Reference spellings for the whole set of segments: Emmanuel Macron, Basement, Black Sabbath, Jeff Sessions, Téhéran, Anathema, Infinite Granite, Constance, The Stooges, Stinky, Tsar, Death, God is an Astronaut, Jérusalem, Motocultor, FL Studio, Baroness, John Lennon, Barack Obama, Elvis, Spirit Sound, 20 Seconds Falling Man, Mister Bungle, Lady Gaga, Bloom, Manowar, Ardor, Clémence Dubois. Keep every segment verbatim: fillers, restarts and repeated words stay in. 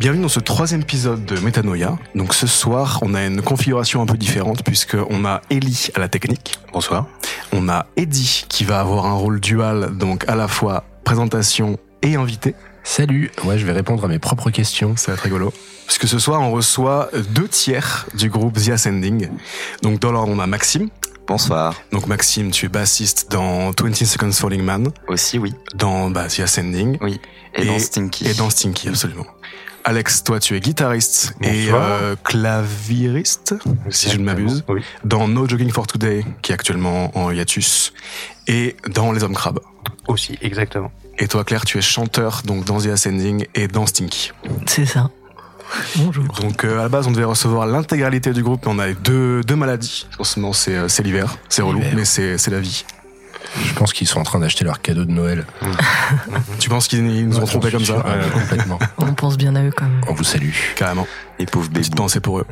Bienvenue dans ce troisième épisode de Métanoïas. Donc ce soir, on a une configuration un peu différente puisqu'on a Ellie à la technique. Bonsoir. On a Eddie qui va avoir un rôle dual, donc à la fois présentation et invité. Salut, ouais, je vais répondre à mes propres questions, ça va être rigolo. Parce que ce soir, on reçoit deux tiers du groupe The Ascending. Donc dans l'ordre, on a Maxime. Bonsoir. Donc Maxime, tu es bassiste dans twenty seconds falling man. Aussi, oui. Dans bah, The Ascending. Oui, et, et dans Stinky. Et dans Stinky, absolument. Alex, toi, tu es guitariste Bonsoir. et euh, claviériste, Exactement. si je ne m'abuse, oui. dans No Jogging For Today, qui est actuellement en hiatus, et dans Les Hommes Crabes. Aussi, exactement. Et toi, Claire, tu es chanteur donc dans The Ascending et dans Stinky. C'est ça. Bonjour. Donc euh, à la base, on devait recevoir l'intégralité du groupe, mais on a deux, deux maladies. En ce moment, c'est, c'est l'hiver, c'est relou, l'hiver. mais c'est, c'est la vie. Je pense qu'ils sont en train d'acheter leur cadeau de Noël. Tu penses qu'ils nous ouais, ont trompés comme ça ouais, ouais, complètement. On pense bien à eux quand même. On vous salue. Carrément. Les pauvres bébés. Petite pensée pour eux.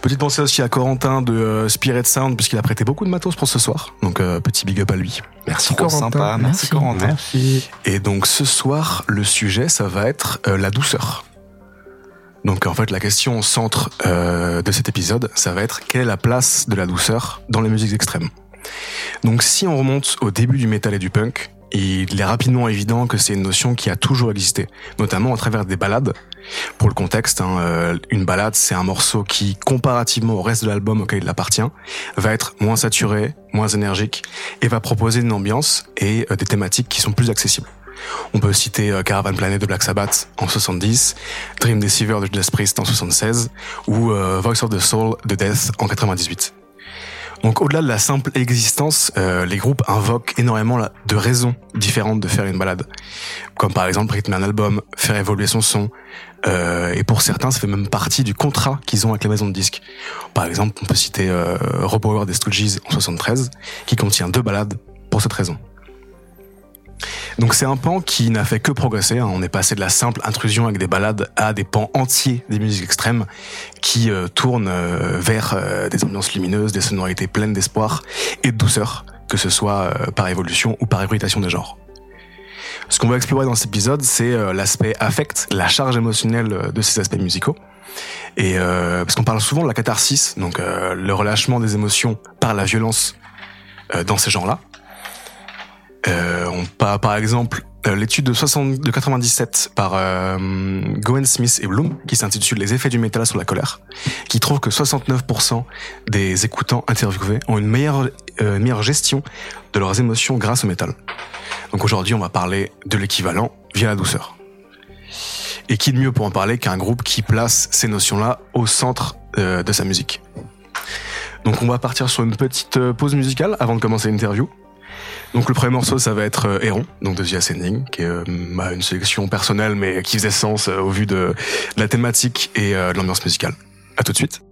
Petite pensée aussi à Corentin de euh, Spirit Sound, puisqu'il a prêté beaucoup de matos pour ce soir. Donc euh, petit big up à lui. Merci Corentin. Sympa. Merci Corentin. Merci. Et donc ce soir, le sujet, ça va être euh, la douceur. Donc en fait, la question au centre euh, de cet épisode, ça va être quelle est la place de la douceur dans les musiques extrêmes. Donc si on remonte au début du métal et du punk, il est rapidement évident que c'est une notion qui a toujours existé, notamment à travers des ballades. Pour le contexte, hein, une ballade, c'est un morceau qui, comparativement au reste de l'album auquel il appartient, va être moins saturé, moins énergique, et va proposer une ambiance et des thématiques qui sont plus accessibles. On peut citer Caravan Planet de Black Sabbath en soixante-dix, Dream Deceiver de Judas Priest en soixante-seize, ou euh, Voice of the Soul de Death en quatre-vingt-dix-huit. Donc au-delà de la simple existence, euh, les groupes invoquent énormément la, de raisons différentes de faire une balade. Comme par exemple rythmer un album, faire évoluer son son, euh, et pour certains ça fait même partie du contrat qu'ils ont avec les maisons de disques. Par exemple, on peut citer euh, Robo Air des Stooges en soixante-treize, qui contient deux balades pour cette raison. Donc c'est un pan qui n'a fait que progresser, hein. On est passé de la simple intrusion avec des ballades à des pans entiers des musiques extrêmes qui euh, tournent euh, vers euh, des ambiances lumineuses, des sonorités pleines d'espoir et de douceur, que ce soit euh, par évolution ou par hybridation des genres. Ce qu'on va explorer dans cet épisode, c'est euh, l'aspect affect, la charge émotionnelle de ces aspects musicaux. Et euh, parce qu'on parle souvent de la catharsis, donc euh, le relâchement des émotions par la violence euh, dans ces genres-là. Euh, on par, par exemple euh, l'étude de, soixante, de quatre-vingt-dix-sept par euh, Gwen Smith et Bloom qui s'intitule Les effets du métal sur la colère, qui trouve que soixante-neuf pour cent des écoutants interviewés ont une meilleure, euh, meilleure gestion de leurs émotions grâce au métal. Donc aujourd'hui on va parler de l'équivalent via la douceur. Et qui de mieux pour en parler qu'un groupe qui place ces notions-là au centre euh, de sa musique. Donc on va partir sur une petite euh, pause musicale avant de commencer l'interview. Donc le premier morceau, ça va être Herons, donc de The Ascending, qui est euh, une sélection personnelle, mais qui faisait sens euh, au vu de, de la thématique et euh, de l'ambiance musicale. À tout de suite.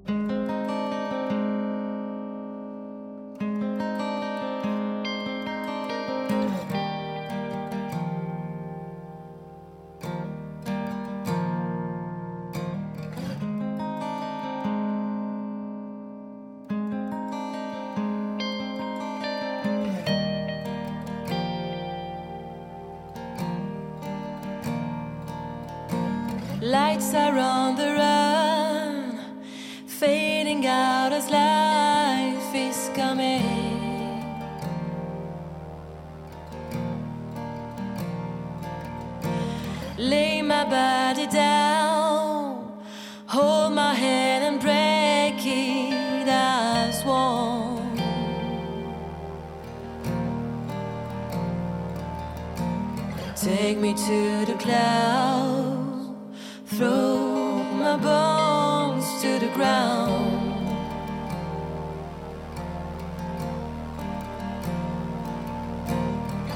Lights are on the run, fading out as life is coming. Lay my body down, hold my head and break it as one. Take me to the clouds. Throw my bones to the ground.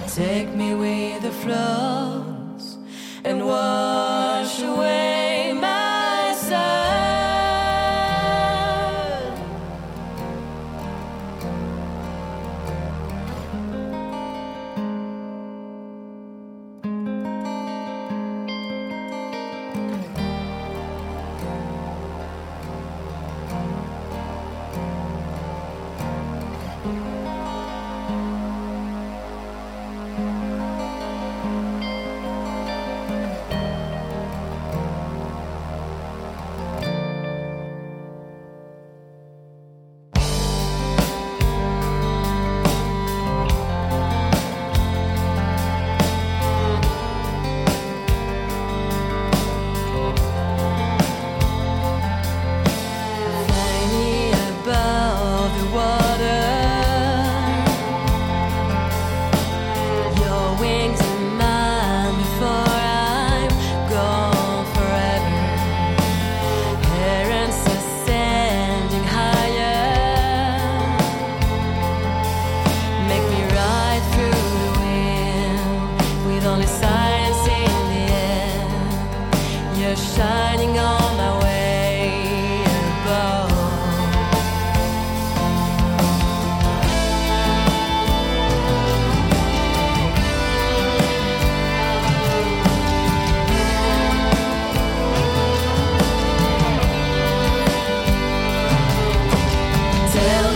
Take me with the floods and wash away my You're shining on my way above. Never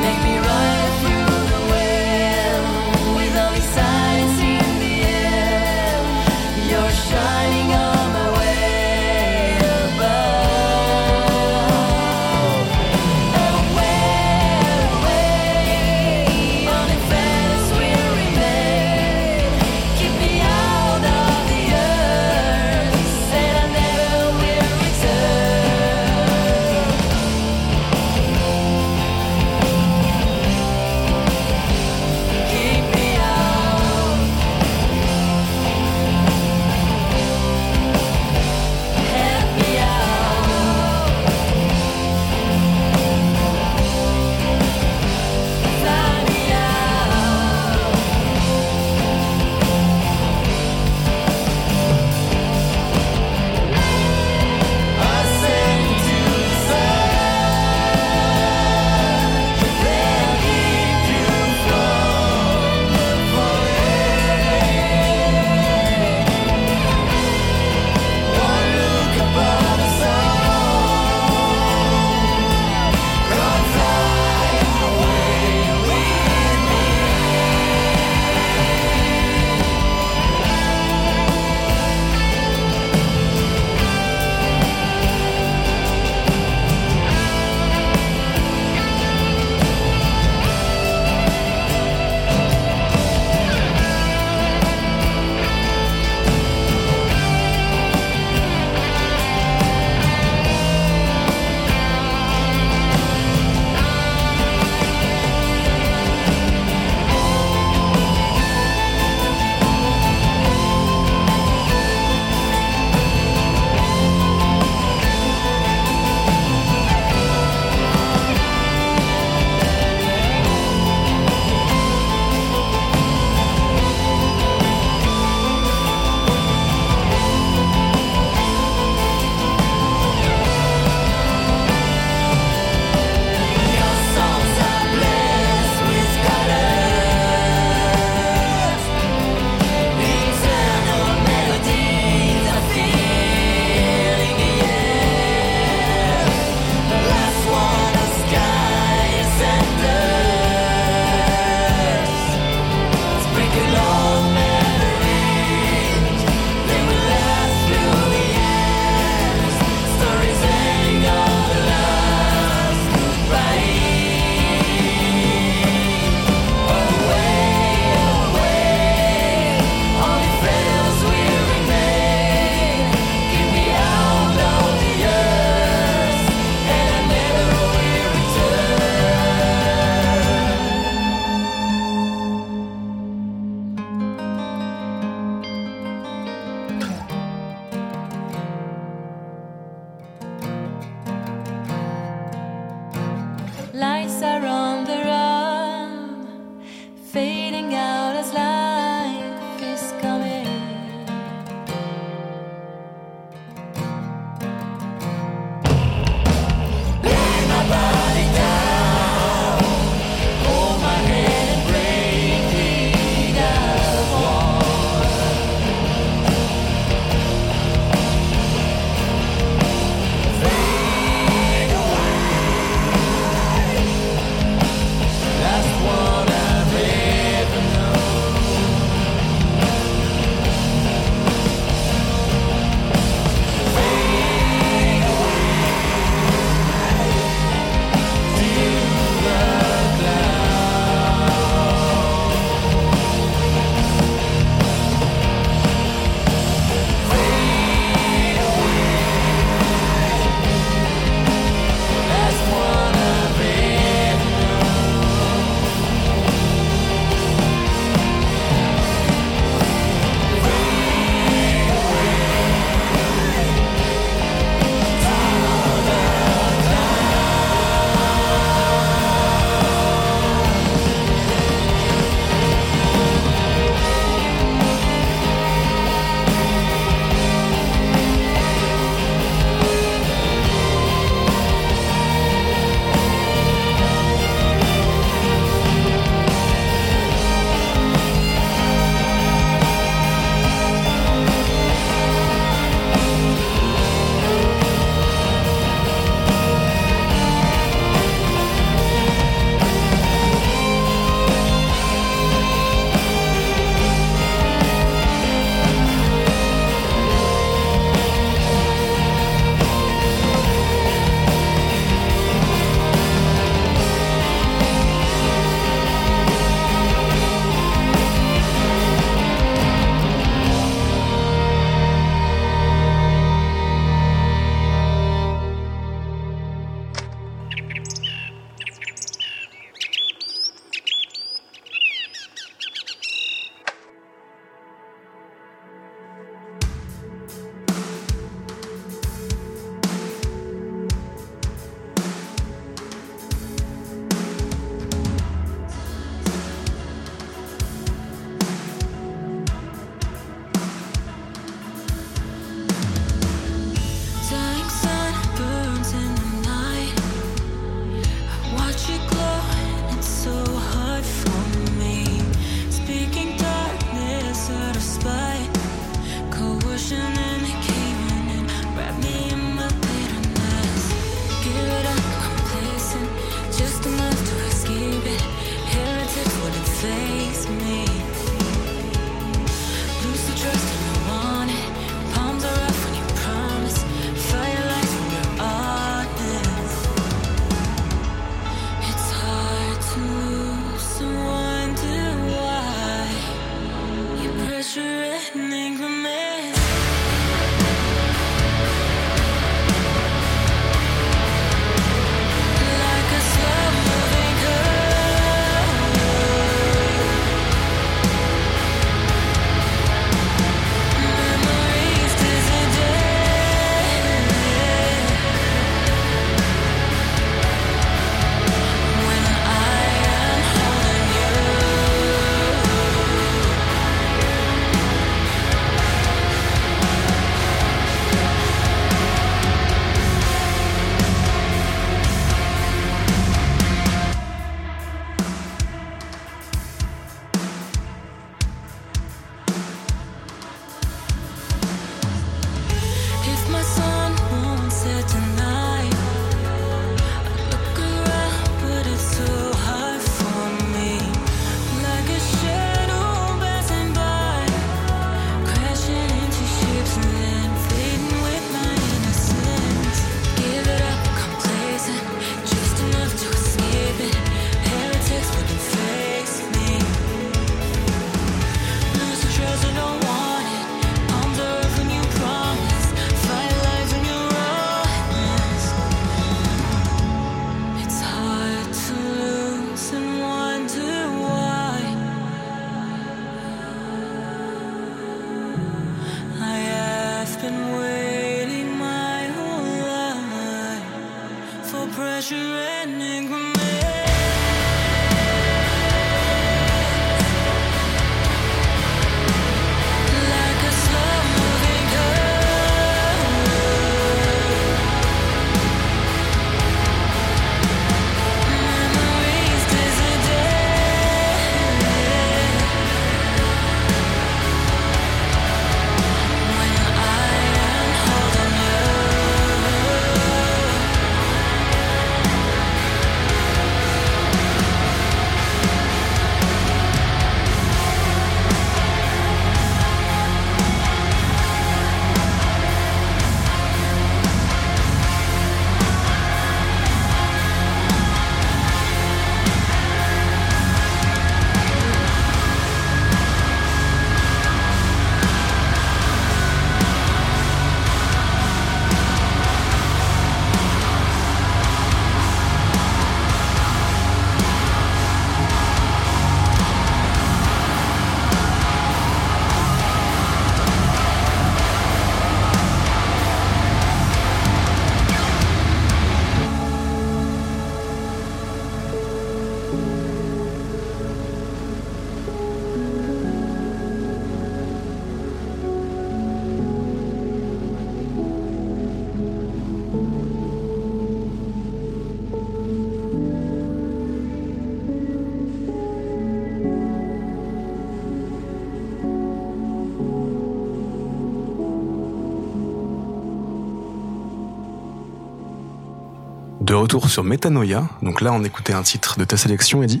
De retour sur Métanoïas, donc là on écoutait un titre de ta sélection, Eddy.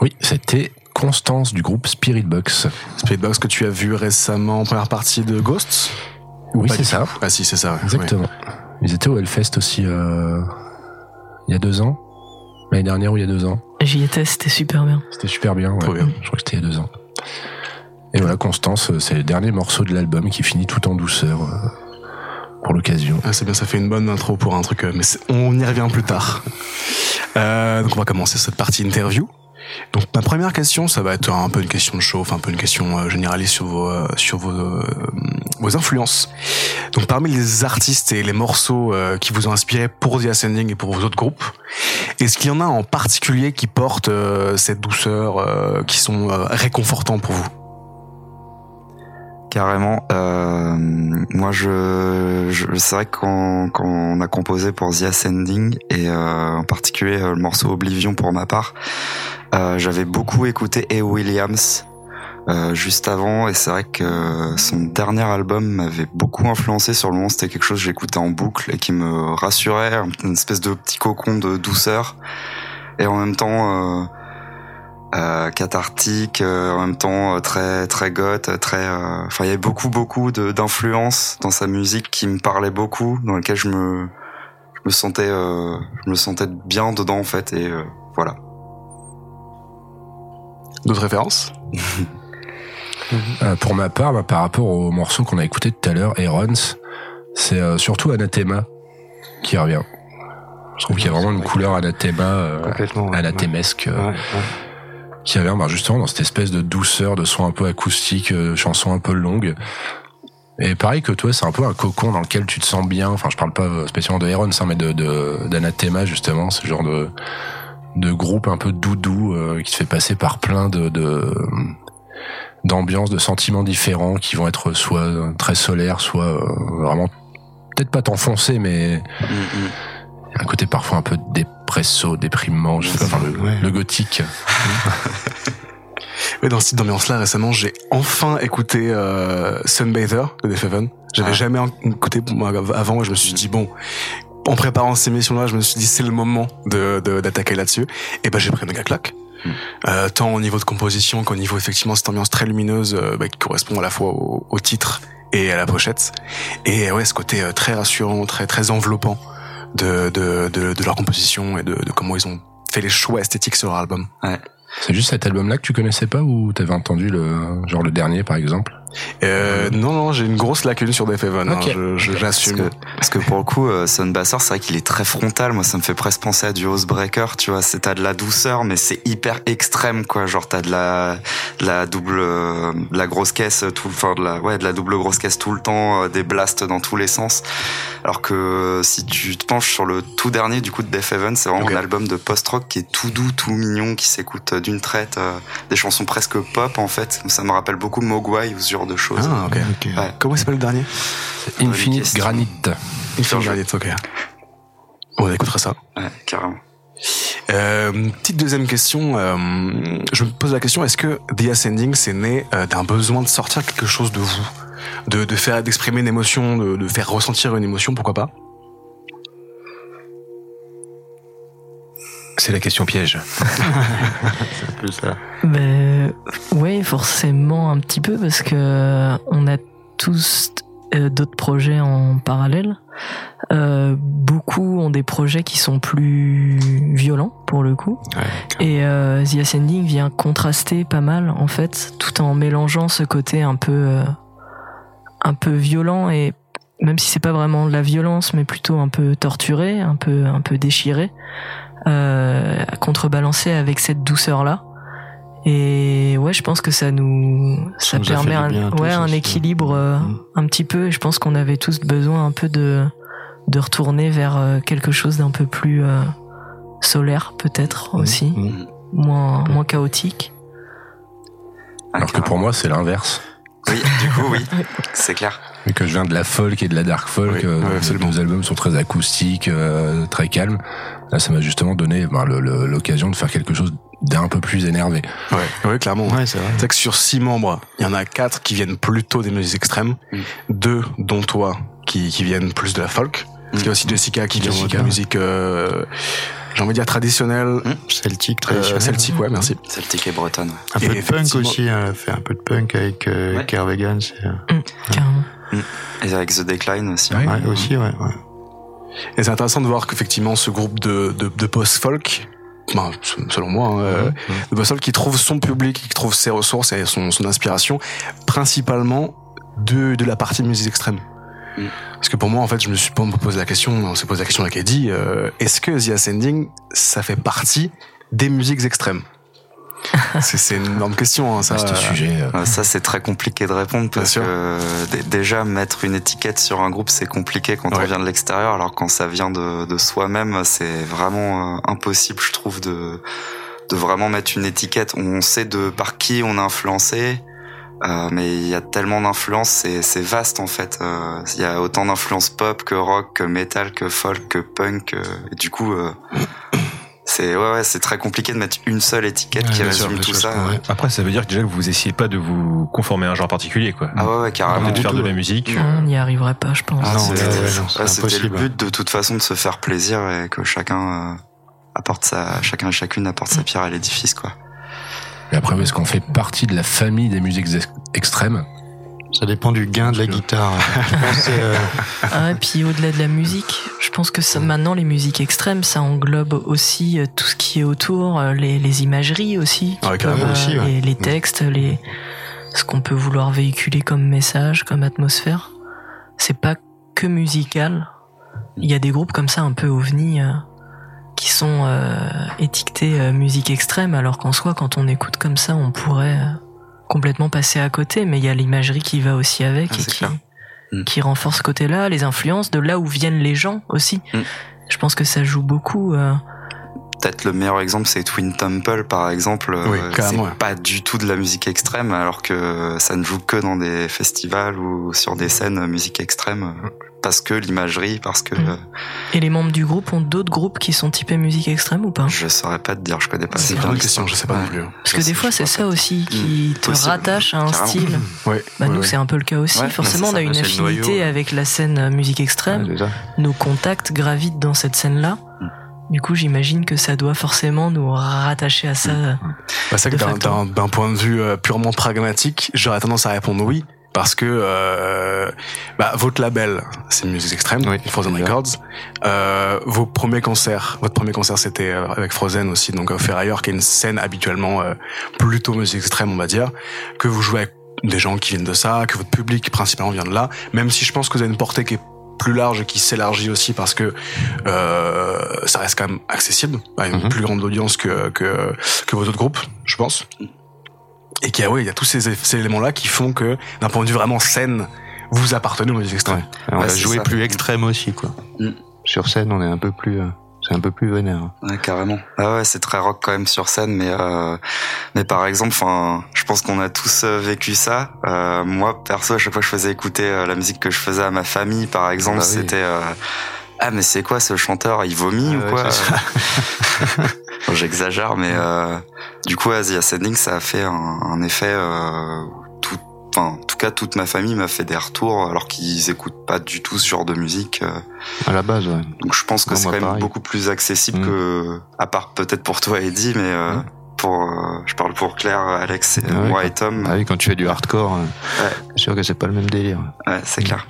Oui, c'était Constance du groupe Spiritbox. Spiritbox que tu as vu récemment en première partie de Ghosts. Oui, c'est ça. Ah si, c'est ça. Exactement. Oui. Ils étaient au Hellfest aussi euh, il y a deux ans, l'année dernière ou il y a deux ans. J'y étais, c'était super bien. C'était super bien, ouais. Trop bien. Je crois que c'était il y a deux ans. Et voilà, Constance, c'est le dernier morceau de l'album qui finit tout en douceur. Euh, pour l'occasion. Ah, c'est bien, ça fait une bonne intro pour un truc, mais on y revient plus tard. Euh, donc on va commencer cette partie interview. Donc ma première question, ça va être un peu une question de show, enfin un peu une question euh, généraliste sur vos euh, sur vos euh, vos influences. Donc parmi les artistes et les morceaux euh, qui vous ont inspiré pour The Ascending et pour vos autres groupes, est-ce qu'il y en a en particulier qui portent euh, cette douceur, euh, qui sont euh, réconfortants pour vous? Carrément. Euh, moi, je, je c'est vrai que quand, quand on a composé pour The Ascending et euh, en particulier le morceau Oblivion pour ma part, euh, j'avais beaucoup écouté A. Williams euh, juste avant, et c'est vrai que euh, son dernier album m'avait beaucoup influencé. Sur le moment, c'était quelque chose que j'écoutais en boucle et qui me rassurait, une espèce de petit cocon de douceur, et en même temps euh, euh, cathartique, euh, en même temps euh, très très goth, très. Enfin, euh, il y avait beaucoup beaucoup de, d'influences dans sa musique qui me parlaient beaucoup, dans lesquelles je me je me sentais euh, je me sentais bien dedans en fait, et euh, voilà. D'autres références? mmh. euh, Pour ma part, bah, par rapport au morceau qu'on a écouté tout à l'heure, Herons, c'est euh, surtout Anathema qui revient. Je trouve oui, qu'il y a vraiment une vrai couleur Anathema, euh, anathemesque, ouais. Euh, ouais, ouais. qui revient bah, justement dans cette espèce de douceur, de son un peu acoustique, euh, chanson un peu longue. Et pareil que toi, c'est un peu un cocon dans lequel tu te sens bien. Enfin, je parle pas spécialement de Herons, hein, mais de, de, d'Anathema justement, ce genre de... de groupe un peu doudou euh, qui se fait passer par plein de, de d'ambiances, de sentiments différents qui vont être soit très solaires, soit euh, vraiment peut-être pas tant foncés, mais mm-hmm. un côté parfois un peu dépresso, déprimant, je sais pas, enfin, le, ouais. le gothique. Oui, dans ce type d'ambiance-là, récemment, j'ai enfin écouté euh, Sunbather de Deafheaven. J'avais ah. jamais écouté avant et je me suis dit, bon, en préparant ces missions-là, je me suis dit c'est le moment de, de d'attaquer là-dessus. Et ben j'ai pris une méga claque, mm. euh, tant au niveau de composition qu'au niveau effectivement cette ambiance très lumineuse euh, bah, qui correspond à la fois au, au titre et à la pochette. Et ouais, ce côté euh, très rassurant, très très enveloppant de de de, de leur composition et de, de comment ils ont fait les choix esthétiques sur leur album. Ouais. C'est juste cet album-là que tu connaissais pas ou t'avais entendu le genre le dernier par exemple? Euh, non, non, j'ai une grosse lacune sur Deafheaven, okay. hein, je, je, okay. j'assume. Parce que, parce que pour le coup, euh, Sunbather, c'est vrai qu'il est très frontal. Moi, ça me fait presque penser à du Housebreaker, tu vois. C'est, t'as de la douceur, mais c'est hyper extrême, quoi. Genre, t'as de la, de la double, euh, de la grosse caisse tout, enfin, de la, ouais, de la double grosse caisse tout le temps, euh, des blasts dans tous les sens. Alors que euh, si tu te penches sur le tout dernier, du coup, de Deafheaven, c'est vraiment okay. un album de post-rock qui est tout doux, tout mignon, qui s'écoute d'une traite, euh, des chansons presque pop, en fait. Ça me rappelle beaucoup Mogwai ou ce genre de choses. Ah, ok. okay. Ouais. Comment s'appelle le dernier? C'est Infinite Granite. Infinite Granite, ok. On écoutera ça. Ouais, carrément. Euh, petite deuxième question. Euh, je me pose la question, est-ce que The Ascending, c'est né euh, d'un besoin de sortir quelque chose de vous? De, de faire, d'exprimer une émotion, de, de faire ressentir une émotion, pourquoi pas? C'est la question piège. C'est plus ça. Ben, ouais, forcément un petit peu parce que on a tous euh, d'autres projets en parallèle. Euh, beaucoup ont des projets qui sont plus violents pour le coup. Ouais, et euh, The Ascending vient contraster pas mal en fait, tout en mélangeant ce côté un peu euh, un peu violent et même si c'est pas vraiment de la violence, mais plutôt un peu torturé, un peu un peu déchiré. Euh, contrebalancer avec cette douceur là et ouais je pense que ça nous ça, ça nous permet un, ouais, un équilibre euh, mmh. un petit peu et je pense qu'on avait tous besoin un peu de, de retourner vers euh, quelque chose d'un peu plus euh, solaire peut-être mmh. aussi mmh. moins, mmh. moins chaotique alors que pour moi c'est l'inverse. Oui, du coup, oui, c'est clair. Vu que je viens de la folk et de la dark folk, oui, euh, oui, nos albums sont très acoustiques, euh, très calmes. Là, ça m'a justement donné ben, le, le, l'occasion de faire quelque chose d'un peu plus énervé. Ouais, ouais clairement. Ouais, c'est vrai. C'est que sur six membres, il y en a quatre qui viennent plutôt des musiques extrêmes, mm. deux, dont toi, qui, qui viennent plus de la folk. Parce qu'il y a aussi Jessica qui Jessica. vient de la musique, euh, j'ai envie de dire traditionnelle. Mmh. Celtique, traditionnelle. Euh, Celtique, ouais, merci. Celtique et bretonne. Un et peu de punk aussi, elle a fait un peu de punk avec euh, ouais. Caravan. Euh, mmh. ouais. mmh. Et avec The Decline aussi. Ouais, ouais, ouais. aussi, ouais, ouais. Et c'est intéressant de voir qu'effectivement, ce groupe de, de, de post-folk, ben, selon moi, hein, euh, mmh. de post-folk qui trouve son public, qui trouve ses ressources et son, son inspiration, principalement de, de la partie de musique extrême. Parce que pour moi, en fait, je me suis pas posé la question, on s'est posé la question avec Eddie, euh, est-ce que The Ascending, ça fait partie des musiques extrêmes? c'est, c'est une énorme question, hein, ça. C'est un sujet. Euh... Ça, c'est très compliqué de répondre parce que d- déjà, mettre une étiquette sur un groupe, c'est compliqué quand ouais. on vient de l'extérieur, alors quand ça vient de, de soi-même, c'est vraiment euh, impossible, je trouve, de, de vraiment mettre une étiquette. On sait de par qui on est influencé. Euh, mais il y a tellement d'influences, c'est, c'est vaste en fait. Euh, il y a autant d'influences pop que rock, que metal, que folk, que punk. Euh, et du coup, euh, C'est ouais, ouais, c'est très compliqué de mettre une seule étiquette ouais, qui résume sûr, tout sûr, ça. Ouais. Après, ça veut dire que déjà que vous essayez pas de vous conformer à un genre particulier, quoi. Ah ouais, ouais carrément. De faire tout, de la musique. Non, on n'y arriverait pas, je pense. Ah, non, c'est, c'est, ouais, non, c'est ouais, c'était le but de toute façon de se faire plaisir et que chacun euh, apporte sa, chacun et chacune apporte sa pierre à l'édifice, quoi. Et après, est-ce qu'on fait partie de la famille des musiques ex- extrêmes? Ça dépend du gain de la guitare. Je pense euh... Ah, et puis au-delà de la musique, je pense que ça, maintenant, les musiques extrêmes, ça englobe aussi tout ce qui est autour, les, les imageries aussi, ah, peuvent, euh, aussi ouais. les, les textes, les, ce qu'on peut vouloir véhiculer comme message, comme atmosphère. C'est pas que musical. Il y a des groupes comme ça, un peu ovnis, euh, qui sont euh, étiquetés euh, musique extrême, alors qu'en soi, quand on écoute comme ça, on pourrait... Euh, complètement passé à côté, mais il y a l'imagerie qui va aussi avec ah, et qui, mm. qui renforce ce côté-là, les influences, de là où viennent les gens aussi. Mm. Je pense que ça joue beaucoup. Euh... Peut-être le meilleur exemple, c'est Twin Temple, par exemple. Oui, euh, c'est ouais. pas du tout de la musique extrême, alors que ça ne joue que dans des festivals ou sur des scènes musique extrême, parce que l'imagerie, parce que... Mm. Euh... Et les membres du groupe ont d'autres groupes qui sont typés musique extrême ou pas? Je saurais pas te dire, je connais pas. C'est une question, je sais pas non plus. Parce que, que des fois, c'est ça aussi qui mmh, te possible. rattache à un Carrément. style. Ouais, bah, ouais, nous, ouais. c'est un peu le cas aussi. Ouais, forcément, ça, on a une affinité noyau, ouais. avec la scène musique extrême. Ouais, Nos contacts gravitent dans cette scène-là. Mmh. Du coup, j'imagine que ça doit forcément nous rattacher à ça. Mmh. Bah, c'est que d'un, d'un, d'un point de vue euh, purement pragmatique, j'aurais tendance à répondre oui. Parce que euh, bah, votre label, c'est une musique extrême, oui, Frozen Records. Euh, vos premiers concerts, votre premier concert, c'était avec Frozen aussi, donc au Ferrailleur, qui est une scène habituellement euh, plutôt musique extrême, on va dire, que vous jouez avec des gens qui viennent de ça, que votre public principalement vient de là, même si je pense que vous avez une portée qui est plus large et qui s'élargit aussi parce que euh, ça reste quand même accessible à une mm-hmm. plus grande audience que, que, que vos autres groupes, je pense. Et qu'il y a, oui, il y a tous ces, ces éléments-là qui font que, d'un point de vue vraiment scène, vous appartenez aux musiques extrêmes. Ouais. On va ouais, jouer plus extrême aussi, quoi. Mm. Sur scène, on est un peu plus, euh, c'est un peu plus vénère. Ouais, carrément. Ah ouais, c'est très rock quand même sur scène, mais, euh, mais par exemple, enfin, je pense qu'on a tous euh, vécu ça. Euh, moi, perso, à chaque fois que je faisais écouter euh, la musique que je faisais à ma famille, par exemple, ah, bah, c'était, euh, ah, mais c'est quoi ce chanteur? Il vomit ah, ou quoi? Ouais, j'exagère, mais euh, du coup, The Ascending, ça a fait un, un effet. Euh, tout, enfin, en tout cas, toute ma famille m'a fait des retours, alors qu'ils écoutent pas du tout ce genre de musique. Euh. À la base, ouais. Donc, je pense que non, c'est quand pareil. même beaucoup plus accessible mmh. que, à part peut-être pour toi, Eddie, mais euh, mmh. pour, euh, je parle pour Claire, Alex, et, ah oui, moi quand, et Tom. Ah oui, quand tu fais du hardcore, euh, ouais. c'est sûr que c'est pas le même délire. Ouais, c'est mmh. clair.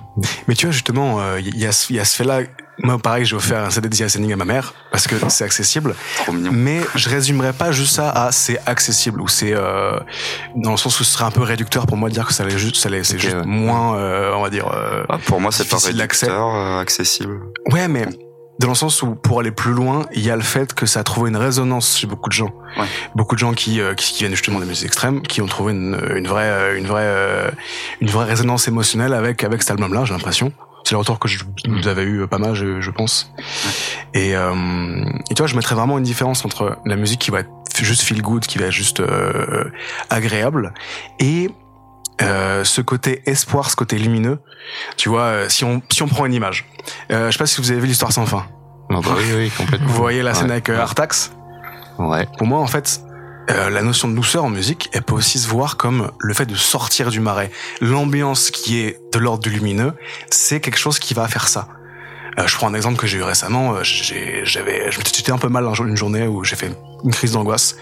Mais tu vois, justement, il euh, y, y, y a ce fait-là. Moi, pareil, j'ai offert un C D de The Ascending à ma mère parce que c'est accessible. Trop mignon. Mais je résumerais pas juste ça à c'est accessible ou c'est euh, dans le sens où ce serait un peu réducteur pour moi de dire que ça l'est juste, ça l'est, c'est okay, juste ouais. moins, euh, on va dire. Euh, ah, pour moi, c'est pas réducteur, euh, accessible. Ouais, mais dans le sens où pour aller plus loin, il y a le fait que ça a trouvé une résonance chez beaucoup de gens. Ouais. Beaucoup de gens qui, euh, qui qui viennent justement des musiques extrêmes, qui ont trouvé une, une vraie, une vraie, euh, une vraie résonance émotionnelle avec avec cet album-là, j'ai l'impression. C'est le retour que vous avez eu pas mal, je, je pense. Et, euh, et tu vois, je mettrais vraiment une différence entre la musique qui va être juste feel good, qui va être juste euh, agréable, et euh, ce côté espoir, ce côté lumineux. Tu vois, si on si on prend une image, euh, je sais pas si vous avez vu l'Histoire sans fin. Oh bah oui, oui, complètement. Vous voyez la scène ouais. avec euh, Artax. Ouais. Pour moi, en fait. Euh, la notion de douceur en musique, elle peut aussi se voir comme le fait de sortir du marais. L'ambiance qui est de l'ordre du lumineux, c'est quelque chose qui va faire ça. Euh, je prends un exemple que j'ai eu récemment. J'ai, j'avais, j'étais un peu mal une journée où j'ai fait une crise d'angoisse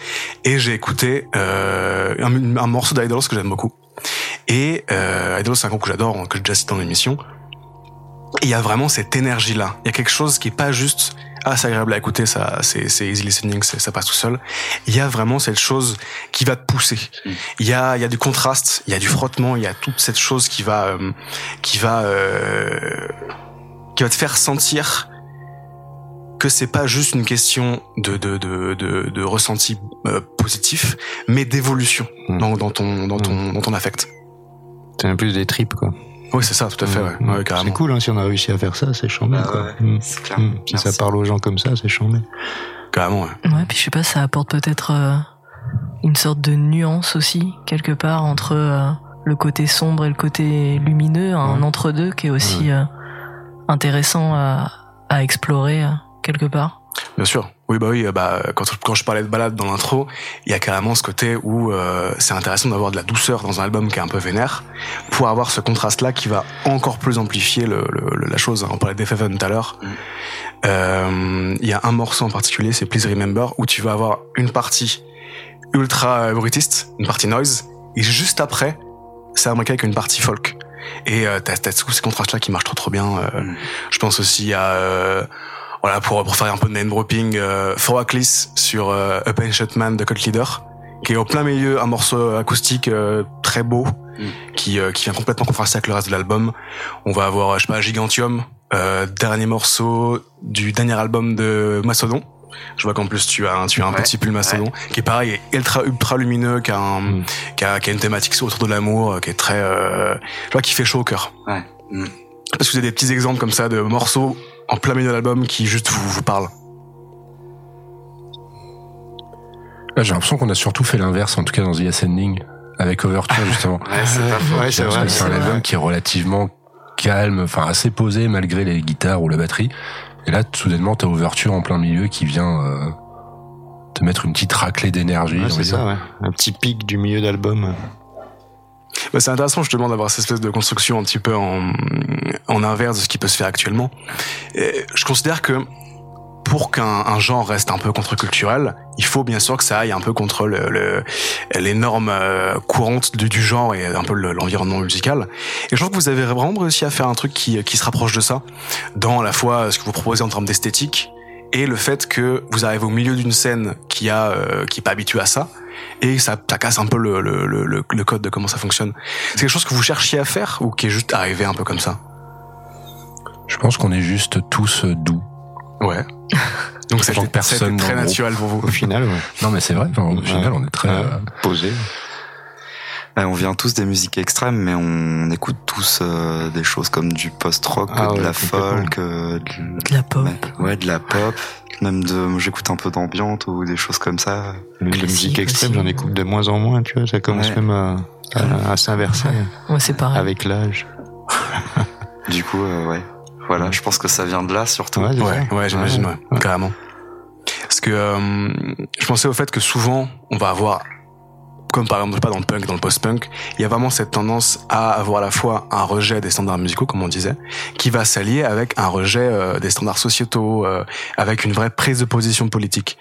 et j'ai écouté euh, un, un morceau d'Idles que j'aime beaucoup. Et euh, Idles, c'est un groupe que j'adore, que j'ai déjà cité dans l'émission. Il y a vraiment cette énergie-là. Il y a quelque chose qui est pas juste. Ah, c'est agréable à écouter, ça, c'est, c'est easy listening, c'est, ça passe tout seul. Il y a vraiment cette chose qui va te pousser. Mm. Il y a, il y a du contraste, il y a du frottement, il y a toute cette chose qui va, euh, qui va, euh, qui va te faire sentir que c'est pas juste une question de, de, de, de, de ressenti euh, positif, mais d'évolution mm. dans, dans ton, dans ton, mm. dans ton affect. T'as même plus des tripes, quoi. Oui, c'est ça, tout à fait, ouais. Ouais, carrément. C'est cool, hein, si on a réussi à faire ça, c'est chambé, ah, quoi. Ouais, mmh. C'est clair. Mmh. Si ça parle aux gens comme ça, c'est chambé. Carrément, ouais. Ouais, puis je sais pas, ça apporte peut-être euh, une sorte de nuance aussi, quelque part, entre euh, le côté sombre et le côté lumineux, un ouais. entre-deux qui est aussi ouais. euh, intéressant à, à explorer, euh, quelque part. Bien sûr. Oui, bah oui, bah, quand, quand je parlais de balade dans l'intro, il y a carrément ce côté où euh, c'est intéressant d'avoir de la douceur dans un album qui est un peu vénère, pour avoir ce contraste-là qui va encore plus amplifier le, le, la chose. On parlait Deafheaven tout à l'heure. Mm. Euh, il y a un morceau en particulier, c'est Please Remember, où tu vas avoir une partie ultra brutiste, une partie noise, et juste après, c'est remarqué avec une partie folk. Et euh, t'as, t'as tous ces contrastes-là qui marchent trop trop bien. Euh, mm. Je pense aussi à... Euh, Voilà, pour, pour faire un peu de name dropping, euh, Thoraklis sur euh, Up and Shut Man de Cult Leader, qui est au plein milieu un morceau acoustique euh, très beau, mm. qui, euh, qui vient complètement contraster avec le reste de l'album. On va avoir, je sais pas, Gigantium, euh, dernier morceau du dernier album de Mastodon. Je vois qu'en plus tu as un, tu as un ouais, petit pull Mastodon, ouais. qui est pareil, est ultra, ultra lumineux, qui a, un, mm. qui, a, qui a une thématique autour de l'amour, qui est très, euh, je vois, qui fait chaud au cœur. Ouais. Mm. Parce que vous avez des petits exemples comme ça de morceaux en plein milieu de l'album qui juste vous, vous parle. Là, j'ai l'impression qu'on a surtout fait l'inverse, en tout cas dans The Ascending, avec Overture justement. Ouais, c'est pas faux. Ouais, c'est vrai, c'est, c'est un album qui est relativement calme, enfin assez posé malgré les guitares ou la batterie. Et là, soudainement, t'as Overture en plein milieu qui vient euh, te mettre une petite raclée d'énergie. Ouais, c'est ça, ouais. Un petit pic du milieu d'album. Bah, c'est intéressant justement d'avoir cette espèce de construction un petit peu en, en inverse de ce qui peut se faire actuellement. Et je considère que pour qu'un un genre reste un peu contre-culturel, il faut bien sûr que ça aille un peu contre le, le, les normes courantes du, du genre et un peu le, l'environnement musical. Et je trouve que vous avez vraiment réussi à faire un truc qui, qui se rapproche de ça, dans à la fois ce que vous proposez en termes d'esthétique et le fait que vous arrivez au milieu d'une scène qui a euh, qui est pas habituée à ça, et ça, ça casse un peu le, le, le, le code de comment ça fonctionne. C'est quelque chose que vous cherchiez à faire ou qui est juste arrivé un peu comme ça? Je pense qu'on est juste tous doux. Ouais. Donc c'est personne très naturel pour vous. Au final, ouais. Non mais c'est vrai, au ouais. final on est très ouais. euh, posé. Ouais, on vient tous des musiques extrêmes, mais on écoute tous euh, des choses comme du post-rock, ah de ouais, la folk, euh, de, de la pop. Mais, ouais, de la pop. Même de, j'écoute un peu d'ambiante ou des choses comme ça. Mais de la musique extrême, j'en écoute de moins en moins, tu vois. Ça commence ouais. même à, à, à s'inverser. Ouais, c'est pareil. Avec l'âge. Du coup, euh, ouais. Voilà, je pense que ça vient de là, surtout. Ouais, ouais, ouais j'imagine, ouais. ouais. Carrément. Parce que, euh, je pensais au fait que souvent, on va avoir comme par exemple pas dans le punk, dans le post-punk, il y a vraiment cette tendance à avoir à la fois un rejet des standards musicaux, comme on disait, qui va s'allier avec un rejet euh, des standards sociétaux, euh, avec une vraie prise de position politique.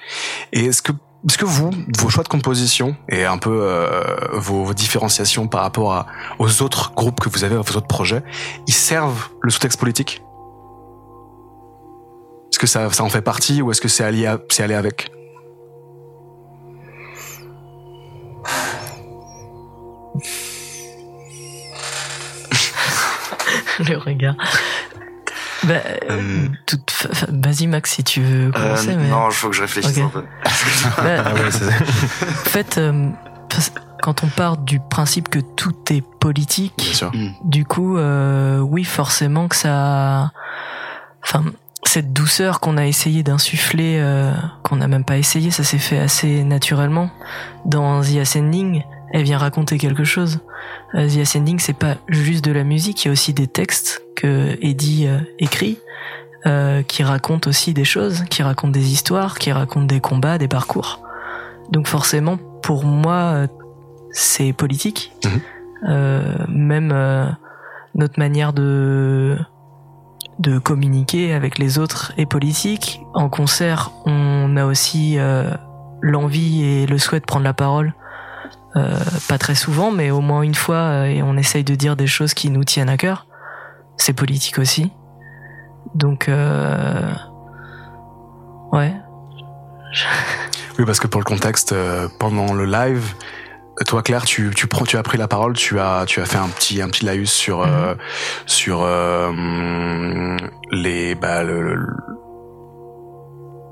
Et est-ce que, est-ce que vous, vos choix de composition et un peu euh, vos, vos différenciations par rapport à, aux autres groupes que vous avez, aux autres projets, ils servent le sous-texte politique ? Est-ce que ça, ça en fait partie ou est-ce que c'est allié, à, c'est allié avec ? Le regard. Bah, euh, toute fa... Vas-y Max si tu veux commencer. Euh, mais... Non, il faut que je réfléchisse okay. un peu. Bah, ah ouais, c'est ça. En fait, euh, quand on part du principe que tout est politique, bien sûr. Du coup, euh, oui, forcément que ça. Enfin, cette douceur qu'on a essayé d'insuffler, euh, qu'on n'a même pas essayé, ça s'est fait assez naturellement dans The Ascending. Elle vient raconter quelque chose. The Ascending, c'est pas juste de la musique, il y a aussi des textes que Eddie euh, écrit, euh, qui racontent aussi des choses, qui racontent des histoires, qui racontent des combats, des parcours. Donc forcément, pour moi, c'est politique. Mmh. Euh, même euh, notre manière de de communiquer avec les autres est politique. En concert, on a aussi euh, l'envie et le souhait de prendre la parole. Euh, pas très souvent, mais au moins une fois, euh, et on essaye de dire des choses qui nous tiennent à cœur. C'est politique aussi. Donc, euh... ouais. Oui, parce que pour le contexte, euh, pendant le live, toi Claire, tu, tu, tu as pris la parole, tu as, tu as fait un petit, un petit laïus sur, euh, mmh. sur euh, les, bah, le, le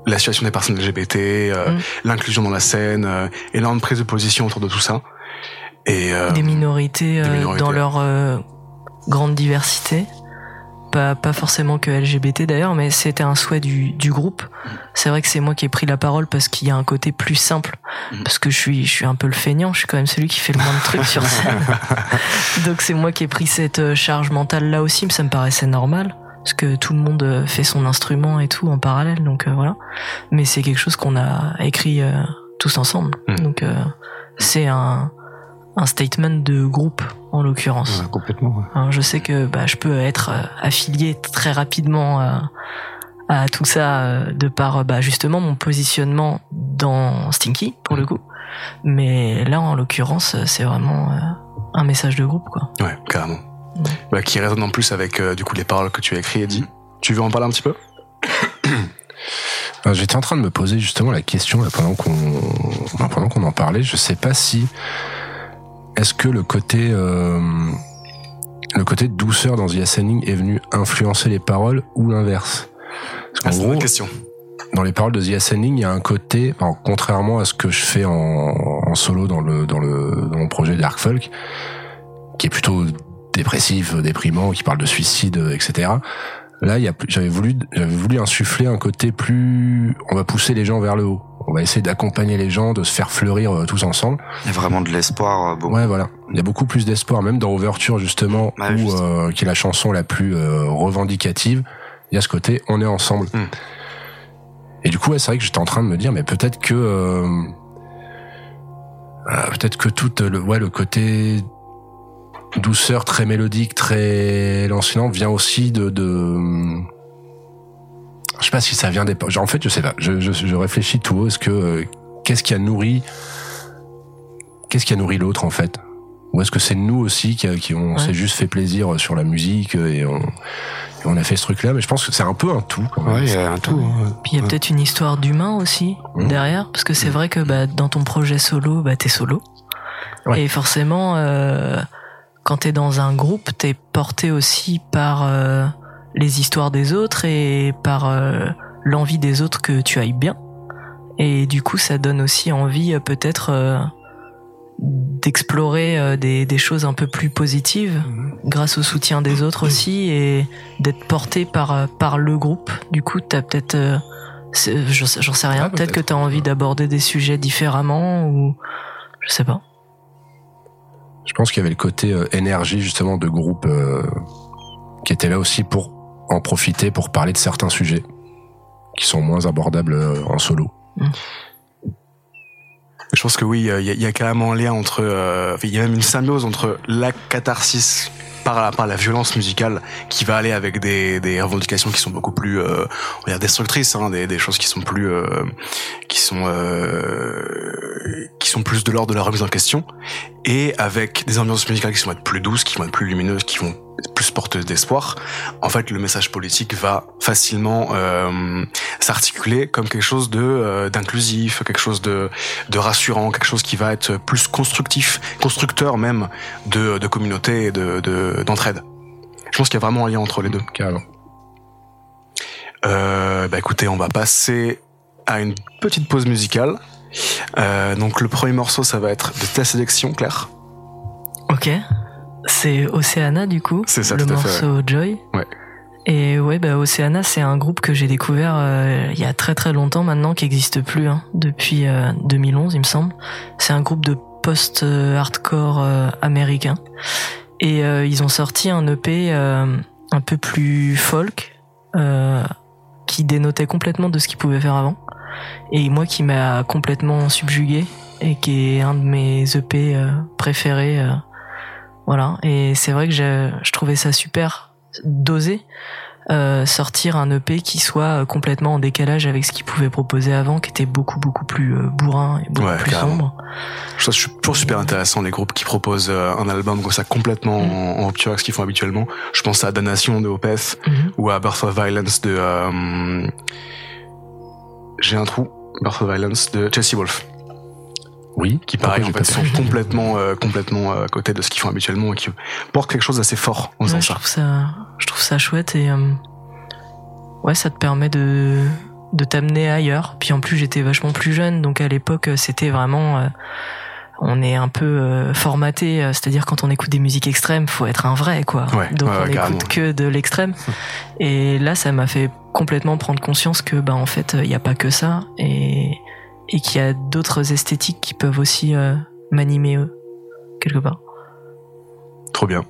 la situation des personnes L G B T, euh, mmh. l'inclusion dans la scène, euh, énorme prise de position autour de tout ça. Et, euh, des minorités, euh, des minorités dans leur euh, grande diversité. Pas, pas forcément que L G B T d'ailleurs, mais c'était un souhait du, du groupe. Mmh. C'est vrai que c'est moi qui ai pris la parole parce qu'il y a un côté plus simple. Mmh. Parce que je suis, je suis un peu le feignant, je suis quand même celui qui fait le moins de trucs sur scène. Donc c'est moi qui ai pris cette charge mentale là aussi, mais ça me paraissait normal. parce que tout le monde fait son instrument et tout en parallèle, donc euh, voilà. Mais c'est quelque chose qu'on a écrit euh, tous ensemble, mmh. donc euh, c'est un, un statement de groupe en l'occurrence. Ouais, complètement. Ouais. Alors, je sais que bah, je peux être affilié très rapidement à, à tout ça euh, de par bah, justement mon positionnement dans Stinky pour mmh. le coup, mais là en l'occurrence c'est vraiment euh, un message de groupe quoi. Ouais, carrément. Bah, qui résonne en plus avec euh, du coup les paroles que tu as écrites et dit. Tu veux en parler un petit peu? Alors, j'étais en train de me poser justement la question là, pendant qu'on enfin, pendant qu'on en parlait. Je sais pas si est-ce que le côté euh, le côté de douceur dans The Ascending est venu influencer les paroles ou l'inverse. Parce qu'en ah, c'est gros, une question. Dans les paroles de The Ascending, il y a un côté, alors, contrairement à ce que je fais en, en solo dans le dans le dans mon projet Dark Folk, qui est plutôt dépressif, déprimant, qui parle de suicide, et cetera. Là, il y a, j'avais voulu, j'avais voulu insuffler un côté plus, on va pousser les gens vers le haut. On va essayer d'accompagner les gens, de se faire fleurir tous ensemble. Il y a vraiment de l'espoir. Beaucoup. Ouais, voilà. Il y a beaucoup plus d'espoir, même dans Overture justement, bah, où juste. euh, qui est la chanson la plus euh, revendicative. Il y a ce côté, on est ensemble. Mmh. Et du coup, ouais, c'est vrai que j'étais en train de me dire, mais peut-être que, euh, euh, peut-être que tout le, ouais, le côté douceur, très mélodique, très lancinant, vient aussi de, de, je sais pas si ça vient des, genre, en fait, je sais pas, je, je, je réfléchis tout haut, est-ce que, euh, qu'est-ce qui a nourri, qu'est-ce qui a nourri l'autre, en fait? Ou est-ce que c'est nous aussi qui, qui on ouais. s'est juste fait plaisir sur la musique et on, et on a fait ce truc-là, mais je pense que c'est un peu un tout, quand même. Ouais, c'est un tout. Hein. Puis il y a ouais. peut-être une histoire d'humain aussi, mmh. derrière, parce que c'est mmh. vrai que, bah, dans ton projet solo, bah, t'es solo. Ouais. Et forcément, euh, quand t'es dans un groupe, t'es porté aussi par euh, les histoires des autres et par euh, l'envie des autres que tu ailles bien. Et du coup, ça donne aussi envie peut-être euh, d'explorer euh, des, des choses un peu plus positives grâce au soutien des autres aussi et d'être porté par, par le groupe. Du coup, t'as peut-être... Euh, j'en sais, j'en sais rien. Ah, peut-être, peut-être que t'as envie d'aborder des sujets différemment ou... Je sais pas. Je pense qu'il y avait le côté euh, énergie justement de groupe euh, qui était là aussi pour en profiter pour parler de certains sujets qui sont moins abordables euh, en solo. Mmh. Je pense que oui, il euh, y, y a carrément un lien entre, euh, il y a même une symbiose entre la catharsis par la, par la violence musicale qui va aller avec des, des revendications qui sont beaucoup plus, euh, on va dire destructrices, hein, des, des choses qui sont plus, euh, qui sont, euh, qui sont plus de l'ordre de la remise en question, et avec des ambiances musicales qui vont être plus douces, qui vont être plus lumineuses, qui vont plus porteuses d'espoir. En fait, le message politique va facilement euh, s'articuler comme quelque chose de euh, d'inclusif, quelque chose de de rassurant, quelque chose qui va être plus constructif, constructeur même de de communauté et de, de d'entraide. Je pense qu'il y a vraiment un lien entre les deux. Carrément. Euh, bah écoutez, on va passer à une petite pause musicale. Euh, donc le premier morceau, ça va être de ta sélection, Claire. Ok. C'est Oceana du coup, c'est ça, le morceau ouais. Joy. Ouais. Et ouais, bah Oceana, c'est un groupe que j'ai découvert euh, il y a très très longtemps maintenant, qui n'existe plus, hein, depuis euh, deux mille onze, il me semble. C'est un groupe de post-hardcore euh, américain. Et euh, ils ont sorti un E P euh, un peu plus folk, euh, qui dénotait complètement de ce qu'ils pouvaient faire avant. Et moi qui m'a complètement subjugué, et qui est un de mes E P euh, préférés. Euh, Voilà, et c'est vrai que je, je trouvais ça super d'oser euh, sortir un E P qui soit complètement en décalage avec ce qu'ils pouvaient proposer avant, qui était beaucoup beaucoup plus euh, bourrin et beaucoup ouais, plus carrément. Sombre. Je trouve ça toujours super intéressant, les groupes qui proposent euh, un album comme ça complètement mm-hmm. en rupture avec ce qu'ils font habituellement. Je pense à Damnation de Opeth mm-hmm. ou à Birth of Violence de... Euh, j'ai un trou, Birth of Violence de Chelsea Wolfe. Oui, qui pareil, en fait, sont complètement, euh, complètement à euh, côté de ce qu'ils font habituellement et qui portent quelque chose d'assez fort en faisant ouais, ça. Je trouve ça, je trouve ça chouette et euh, ouais, ça te permet de, de t'amener ailleurs. Puis en plus, j'étais vachement plus jeune, donc à l'époque, c'était vraiment, euh, on est un peu euh, formaté, c'est-à-dire quand on écoute des musiques extrêmes, faut être un vrai, quoi. Ouais, donc ouais, on carrément. Écoute que de l'extrême. Et là, ça m'a fait complètement prendre conscience que, bah, en fait, il n'y a pas que ça et et qu'il y a d'autres esthétiques qui peuvent aussi euh, m'animer eux, quelque part. Trop bien.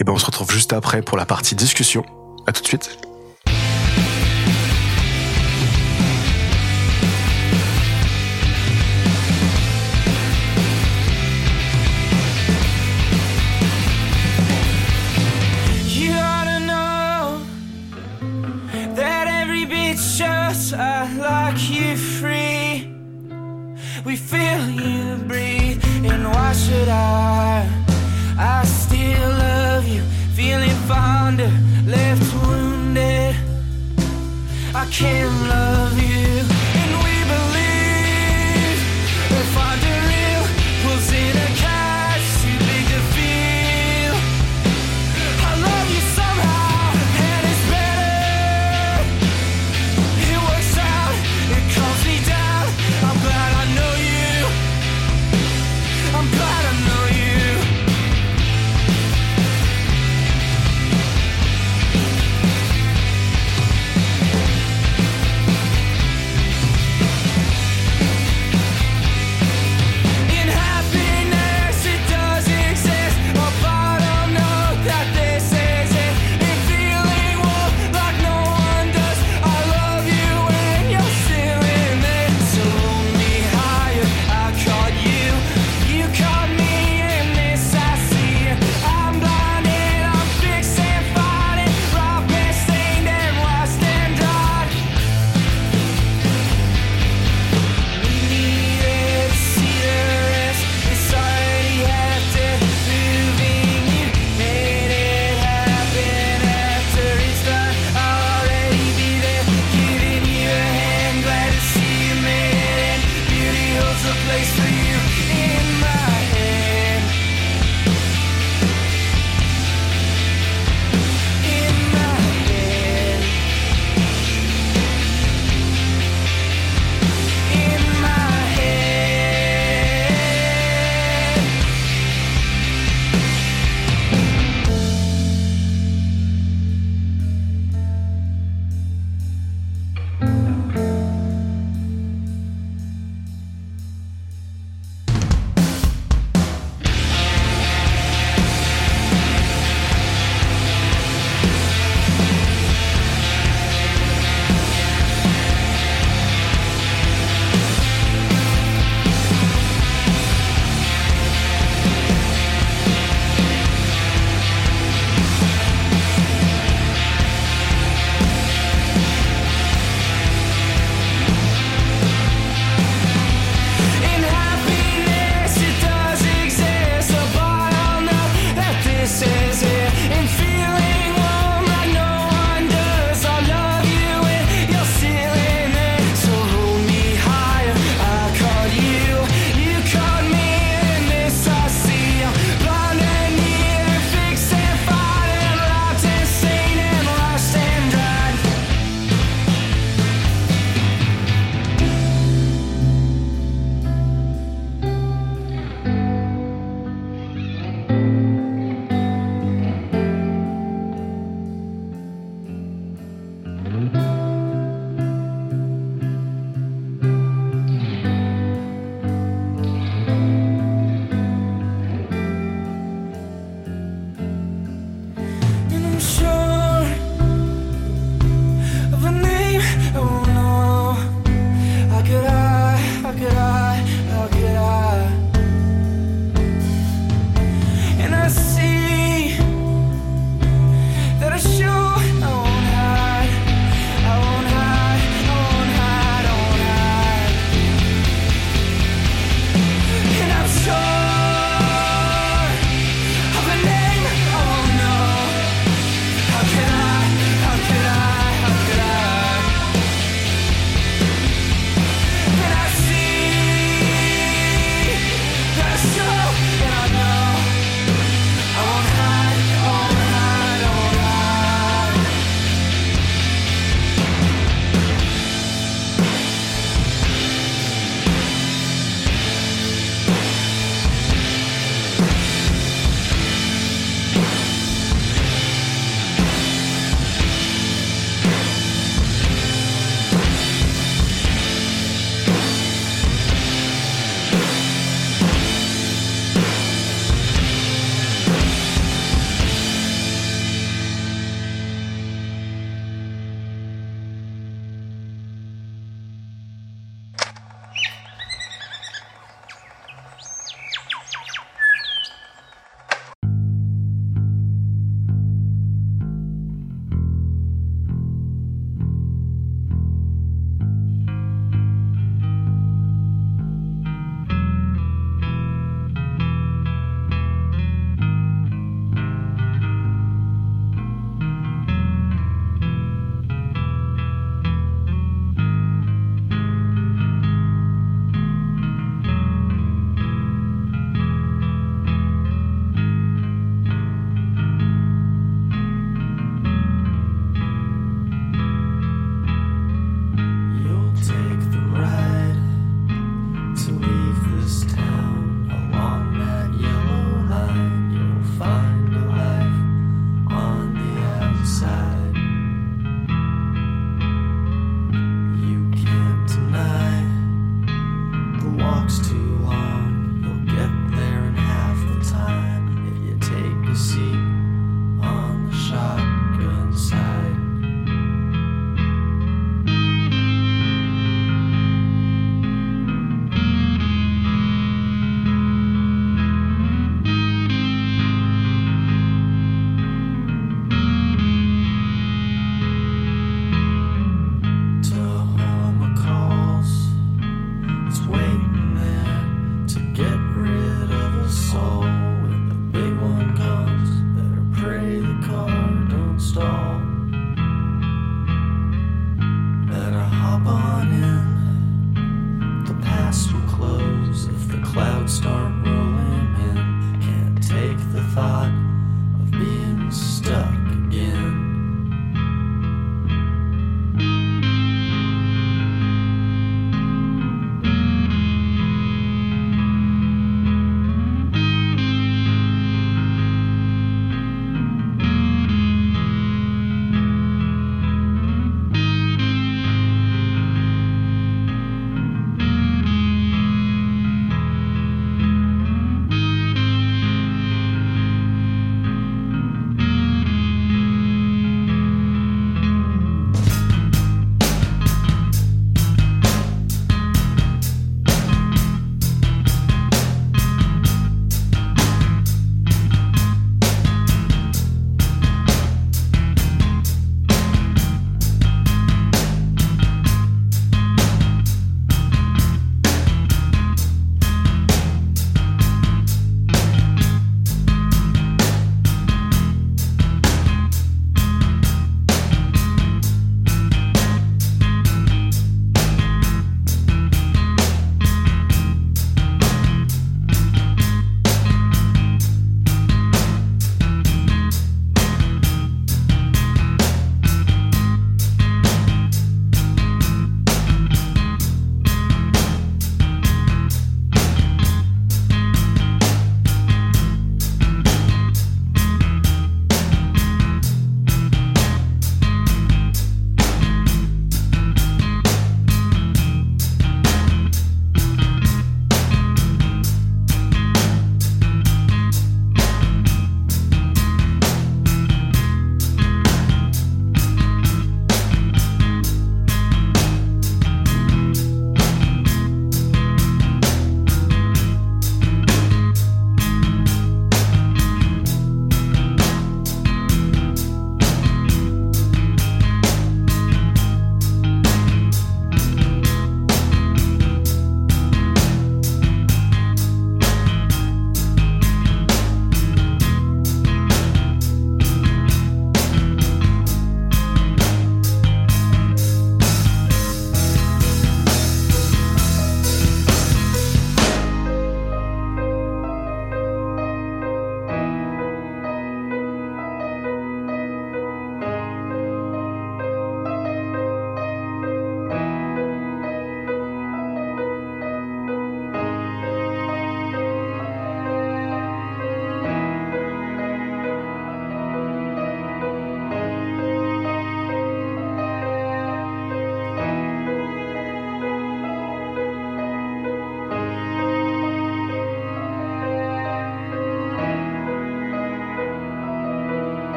Et ben on se retrouve juste après pour la partie discussion. À tout de suite. I lock you free. We feel you breathe. And why should I? I still love you. Feeling fonder, left wounded. I can't love you. And we believe we'll find a real pulls in a catch. Too big to feel. I love you somehow.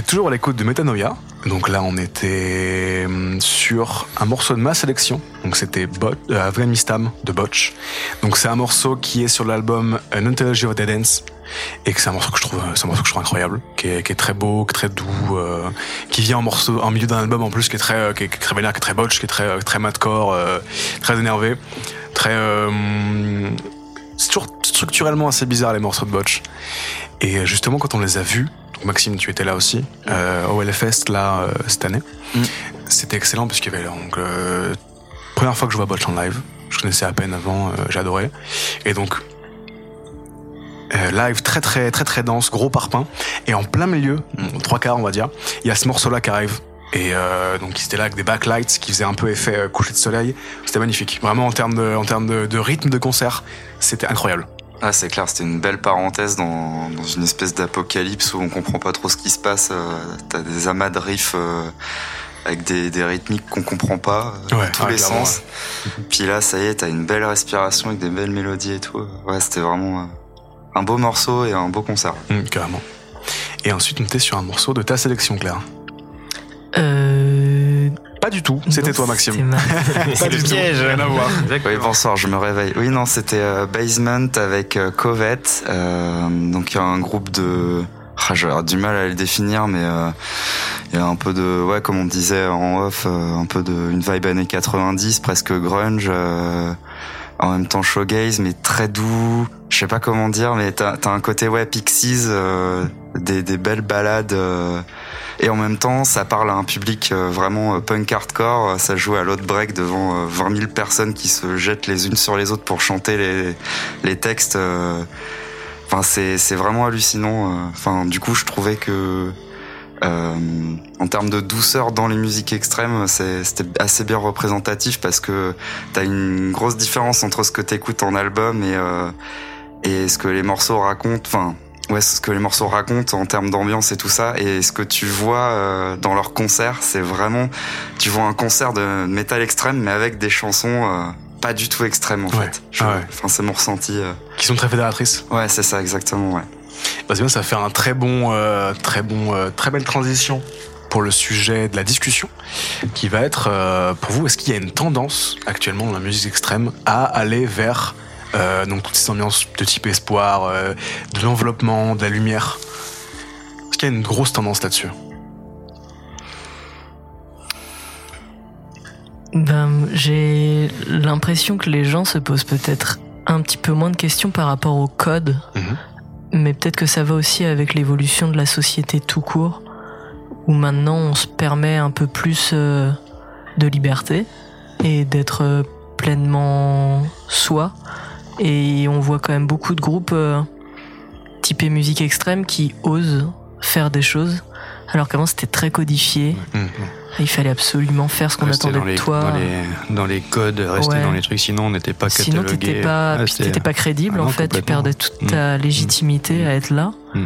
êtes toujours à l'écoute de Métanoïas. Donc là, on était sur un morceau de ma sélection. Donc c'était Bo- euh, Afghanistan de Botch. Donc c'est un morceau qui est sur l'album An Anthology of Dead Ends. Et que c'est un morceau que je trouve, c'est un morceau que je trouve incroyable, qui est, qui est très beau, qui est très doux, euh, qui vient en morceau, en milieu d'un album en plus, qui est très, euh, qui est, qui est très vénère, qui est très botch, qui est très, très madcore, euh, très énervé, très, euh, c'est toujours structurellement assez bizarre les morceaux de Botch. Et justement quand on les a vus, donc Maxime tu étais là aussi, euh, au Hellfest là euh, cette année, mm. c'était excellent parce qu'il y avait donc euh, première fois que je vois Botch en live, je connaissais à peine avant, euh, j'adorais, et donc Euh, live très très très très dense, gros parpaing, et en plein milieu, trois quarts on va dire, il y a ce morceau là qui arrive, et euh, donc c'était là avec des backlights qui faisaient un peu effet euh, coucher de soleil, c'était magnifique, vraiment en termes de, en termes de, de rythme de concert, c'était incroyable. Ah c'est clair, c'était une belle parenthèse dans, dans une espèce d'apocalypse où on comprend pas trop ce qui se passe, euh, t'as des amas de riffs euh... avec des, des rythmiques qu'on comprend pas, euh, ouais, tous ouais, les sens, ouais. Puis là ça y est, t'as une belle respiration avec des belles mélodies et tout, ouais c'était vraiment... Euh... un beau morceau et un beau concert. Mmh, carrément. Et ensuite, on était sur un morceau de ta sélection, Claire. Euh... Pas du tout. C'était non, toi, Maxime. C'était ma... Pas du piège. Tout. Rien à voir. Oui, bonsoir, je me réveille. Oui, non, c'était euh, Basement avec euh, Covette. Euh, donc, il y a un groupe de... Ah, j'ai du mal à le définir, mais il euh, y a un peu de... Ouais, comme on disait en off, euh, un peu de... Une vibe années quatre-vingt-dix, presque grunge... Euh, en même temps showgaze, mais très doux, je sais pas comment dire, mais t'as, t'as un côté ouais Pixies, euh, des, des belles balades, euh, et en même temps ça parle à un public euh, vraiment punk hardcore, ça joue à l'outbreak devant euh, vingt mille personnes qui se jettent les unes sur les autres pour chanter les, les textes, euh, enfin c'est, c'est vraiment hallucinant, enfin du coup je trouvais que euh, en termes de douceur dans les musiques extrêmes, c'est, c'était assez bien représentatif parce que t'as une grosse différence entre ce que t'écoutes en album et euh, et ce que les morceaux racontent. Enfin, ouais, ce que les morceaux racontent en termes d'ambiance et tout ça, et ce que tu vois euh, dans leurs concerts, c'est vraiment tu vois un concert de métal extrême, mais avec des chansons euh, pas du tout extrêmes en ouais. fait. Je, ah ouais. Enfin, c'est mon ressenti. Euh... Qui sont très fédératrices. Ouais, c'est ça exactement. Ouais. Bah c'est bien, ça fait un très bon, euh, très bon, euh, très belle transition pour le sujet de la discussion, qui va être euh, pour vous, est-ce qu'il y a une tendance actuellement dans la musique extrême à aller vers euh, donc toutes ces ambiances de type espoir, euh, de l'enveloppement, de la lumière. Est-ce qu'il y a une grosse tendance là-dessus ? Ben, j'ai l'impression que les gens se posent peut-être un petit peu moins de questions par rapport au code. Mmh. Mais peut-être que ça va aussi avec l'évolution de la société tout court, où maintenant on se permet un peu plus euh, de liberté et d'être euh, pleinement soi. Et on voit quand même beaucoup de groupes euh, typés musique extrême qui osent faire des choses, alors qu'avant c'était très codifié. Mmh. Il fallait absolument faire ce qu'on rester attendait les, de toi. Dans les, dans les codes, rester ouais. dans les trucs, sinon on n'était pas catalogué. Sinon t'étais pas, ah, t'étais pas crédible, ah non, en fait, tu perdais toute ta mmh. légitimité mmh. à être là. Mmh.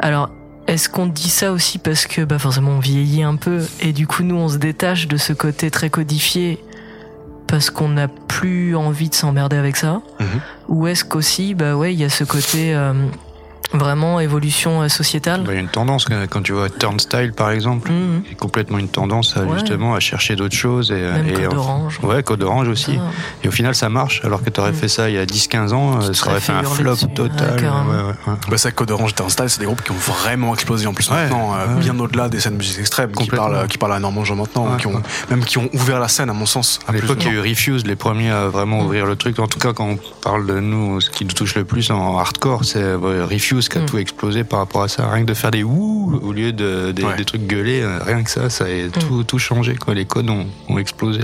Alors, est-ce qu'on dit ça aussi parce que bah, forcément on vieillit un peu, et du coup nous on se détache de ce côté très codifié parce qu'on n'a plus envie de s'emmerder avec ça, mmh. ou est-ce qu'aussi, bah ouais, il y a ce côté... Euh, vraiment évolution sociétale. Il bah, y a une tendance quand tu vois Turnstile par exemple, mmh. il y a complètement une tendance à, ouais. justement à chercher d'autres choses et, même et Code en... Orange. Ouais, Code Orange aussi. Ah. Et au final ça marche, alors que t'aurais mmh. fait ça il y a dix quinze ans, tu ça aurait fait un flop dessus. Total. Ouais, ouais, ouais. Bah ça Code Orange, Turnstyle, c'est des groupes qui ont vraiment explosé en plus ouais. maintenant, euh, ouais. bien au-delà des scènes de musique extrême qui parlent qui parlent à énormément de gens maintenant, ouais. qui ont même qui ont ouvert la scène à mon sens. À l'époque il y a eu Refuse les premiers à vraiment mmh. ouvrir le truc. En tout cas quand on parle de nous, ce qui nous touche le plus en hardcore, c'est euh, Refuse qui a mmh. tout explosé par rapport à ça, rien que de faire des ouh au lieu de, des, ouais. des trucs gueulés, rien que ça, ça a mmh. tout, tout changé, quoi. Les codes ont, ont explosé.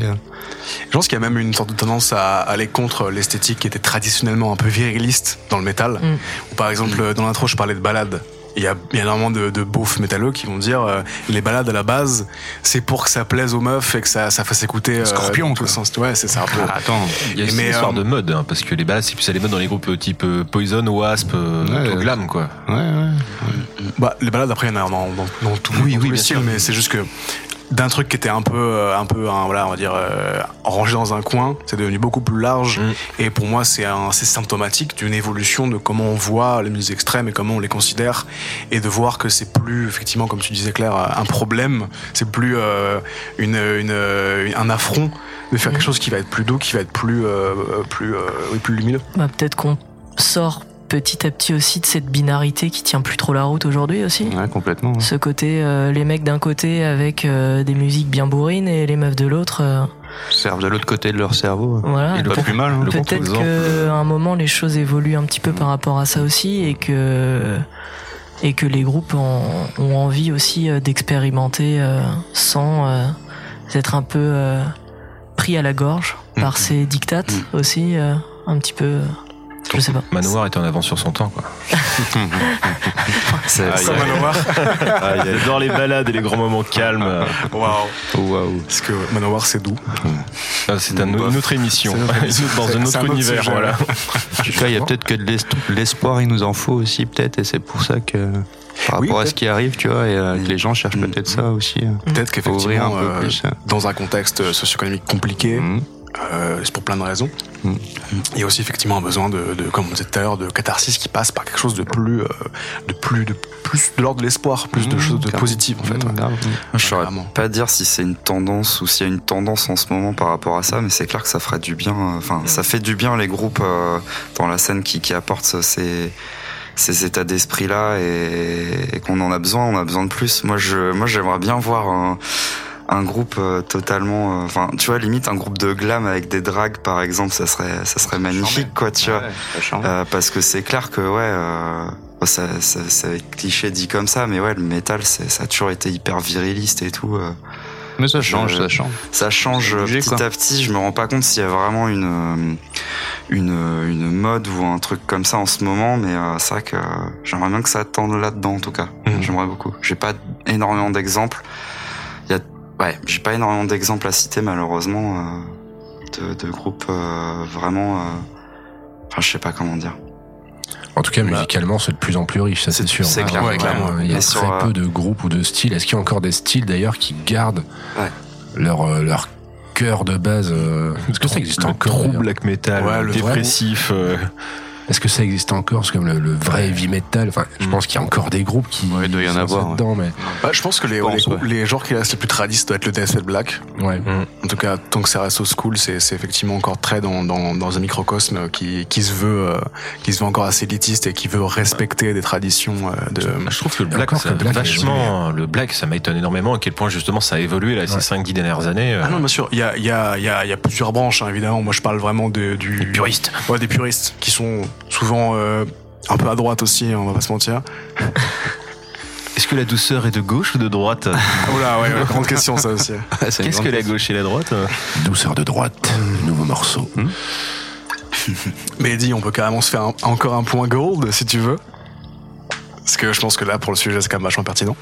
Je pense qu'il y a même une sorte de tendance à aller contre l'esthétique qui était traditionnellement un peu viriliste dans le métal, mmh. ou par exemple mmh. dans l'intro je parlais de balades. Il y a énormément de, de beaufs métalleux qui vont dire euh, les balades à la base c'est pour que ça plaise aux meufs et que ça, ça fasse écouter euh, Scorpion tout le sens ouais c'est ça un peu. Ah, attends il y a aussi une histoire euh... de mode hein, parce que les balades c'est plus ça les mode dans les groupes type euh, Poison, Wasp euh, ouais, euh, glam quoi ouais ouais bah les balades après il y en a dans, dans, dans tout, oui, dans oui, tous les styles mais c'est juste que d'un truc qui était un peu, un peu, un, voilà, on va dire, euh, rangé dans un coin, c'est devenu beaucoup plus large. Mmh. Et pour moi, c'est un, c'est symptomatique d'une évolution de comment on voit les musiques extrêmes et comment on les considère, et de voir que c'est plus, effectivement, comme tu disais Claire, un problème, c'est plus euh, une, une, une, un affront de faire mmh. quelque chose qui va être plus doux, qui va être plus, euh, plus, euh, oui, plus lumineux. Bah, peut-être qu'on sort petit à petit aussi de cette binarité qui tient plus trop la route aujourd'hui aussi. Ouais, complètement. Ouais. Ce côté, euh, les mecs d'un côté avec euh, des musiques bien bourrines et les meufs de l'autre... Euh... servent de l'autre côté de leur cerveau. Voilà. Et le pas pour... plus mal. Hein, peut-être qu'à un moment, les choses évoluent un petit peu par rapport à ça aussi, et que, et que les groupes ont, ont envie aussi d'expérimenter euh, sans euh, être un peu euh, pris à la gorge mmh. par ces dictates mmh. aussi, euh, un petit peu... Euh... Je sais pas. Manowar était en avance sur son temps, quoi. C'est ah, ça, Manowar. Ah, il adore les balades et les grands moments calmes. Waouh. Waouh. Parce que Manowar, c'est doux. Ah, c'est un, une autre émission. C'est dans un autre, autre univers, sujet, voilà. Je sais pas, il y a peut-être que de l'espoir, il nous en faut aussi, peut-être, et c'est pour ça que. Par rapport oui, à ce qui arrive, tu vois, et euh, mmh. les gens cherchent mmh. peut-être mmh. ça aussi. Peut-être qu'effectivement, un euh, plus, dans un contexte socio-économique compliqué. Mmh. Euh, c'est pour plein de raisons. Mmh. Il y a aussi effectivement un besoin de, de, comme on disait tout à l'heure, de catharsis qui passe par quelque chose de plus, euh, de plus, de plus de l'ordre de l'espoir, plus mmh, de choses de positives en fait. Mmh, ouais. mmh. Je saurais pas dire si c'est une tendance ou s'il y a une tendance en ce moment par rapport à ça, mais c'est clair que ça ferait du bien. Enfin, euh, mmh. ça fait du bien les groupes euh, dans la scène qui, qui apportent ces. ces états d'esprit là, et, et qu'on en a besoin, on a besoin de plus. Moi, je, moi, j'aimerais bien voir un, un groupe euh, totalement, enfin, euh, tu vois, limite un groupe de glam avec des drags, par exemple, ça serait, ça serait magnifique, quoi, tu vois. Ouais, euh, parce que c'est clair que ouais, euh, ça, ça, c'est cliché dit comme ça, mais ouais, le métal, c'est, ça a toujours été hyper viriliste et tout. Euh. Mais ça change, euh, ça change. Ça change obligé, petit quoi. à petit. Je me rends pas compte s'il y a vraiment une, une, une mode ou un truc comme ça en ce moment, mais euh, c'est vrai que euh, j'aimerais bien que ça tende là-dedans, en tout cas. Mm-hmm. J'aimerais beaucoup. J'ai pas énormément d'exemples. Il y a, ouais, j'ai pas énormément d'exemples à citer, malheureusement, euh, de, de groupes euh, vraiment. Euh, enfin, je sais pas comment dire. En tout cas, bah, musicalement, c'est de plus en plus riche, ça c'est, c'est sûr. C'est clair, ouais, clairement. Il y a très sur, peu de groupes ou de styles. Est-ce qu'il y a encore des styles d'ailleurs qui gardent ouais. leur, leur cœur de base euh, Est-ce que ça existe le encore Le true black metal, ouais, le dépressif. Euh... Est-ce que ça existe encore? C'est comme le, le vrai heavy metal. Enfin, je pense qu'il y a encore des groupes qui ouais, doit y en avoir dedans, ouais. mais bah, je pense que les, bon, les, groupes, les genres qui restent les plus tradis doivent être le death et le black. Ouais. Mmh. En tout cas, tant que ça reste old school, c'est, c'est effectivement encore très dans, dans, dans un microcosme qui, qui se veut, euh, qui se veut encore assez élitiste et qui veut respecter des traditions. Euh, de. Je trouve que le black, ça, le black vachement, le black, ça m'étonne énormément à quel point justement ça a évolué là, ouais. ces cinq dix dernières années. Euh... Ah non, bien sûr, il y a, il y a, il y a, il y a plusieurs branches, hein, évidemment. Moi, je parle vraiment de, du. Des puristes. Ouais, des puristes qui sont souvent euh, un peu à droite aussi, on va pas se mentir. Est-ce que la douceur est de gauche ou de droite? Oula, ouais, ouais, grande question ça aussi. Qu'est-ce que question. La gauche et la droite? Douceur de droite, mmh. nouveau morceau. Mmh. Mais Eddy, on peut carrément se faire un, encore un point gold si tu veux. Parce que je pense que là, pour le sujet, c'est quand même vachement pertinent.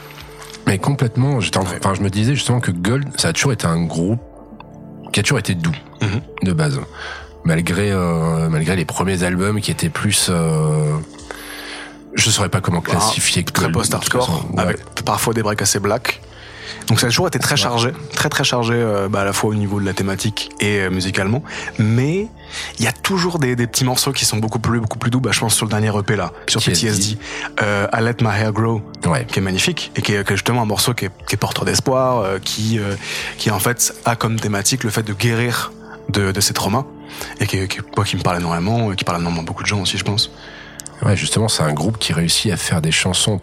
Mais complètement, enfin, ouais. je me disais justement que Gold, ça a toujours été un groupe qui a toujours été doux, mmh. de base. Malgré euh, malgré les premiers albums qui étaient plus, euh, je saurais pas comment classifier. Ah, très post-hardcore, ouais. avec parfois des breaks assez black. Donc ça a toujours été très chargé, très très chargé, euh, bah, à la fois au niveau de la thématique et euh, musicalement. Mais il y a toujours des, des petits morceaux qui sont beaucoup plus beaucoup plus doux. Bah, je pense sur le dernier E P là, sur P T S D, euh, I Let My Hair Grow, ouais. qui est magnifique et qui est, qui est justement un morceau qui est, qui est porteur d'espoir, euh, qui euh, qui en fait a comme thématique le fait de guérir de, de ses traumas. Et qui, qui, qui me parle énormément, et qui parle énormément à beaucoup de gens aussi, je pense. Ouais, justement, c'est un groupe qui réussit à faire des chansons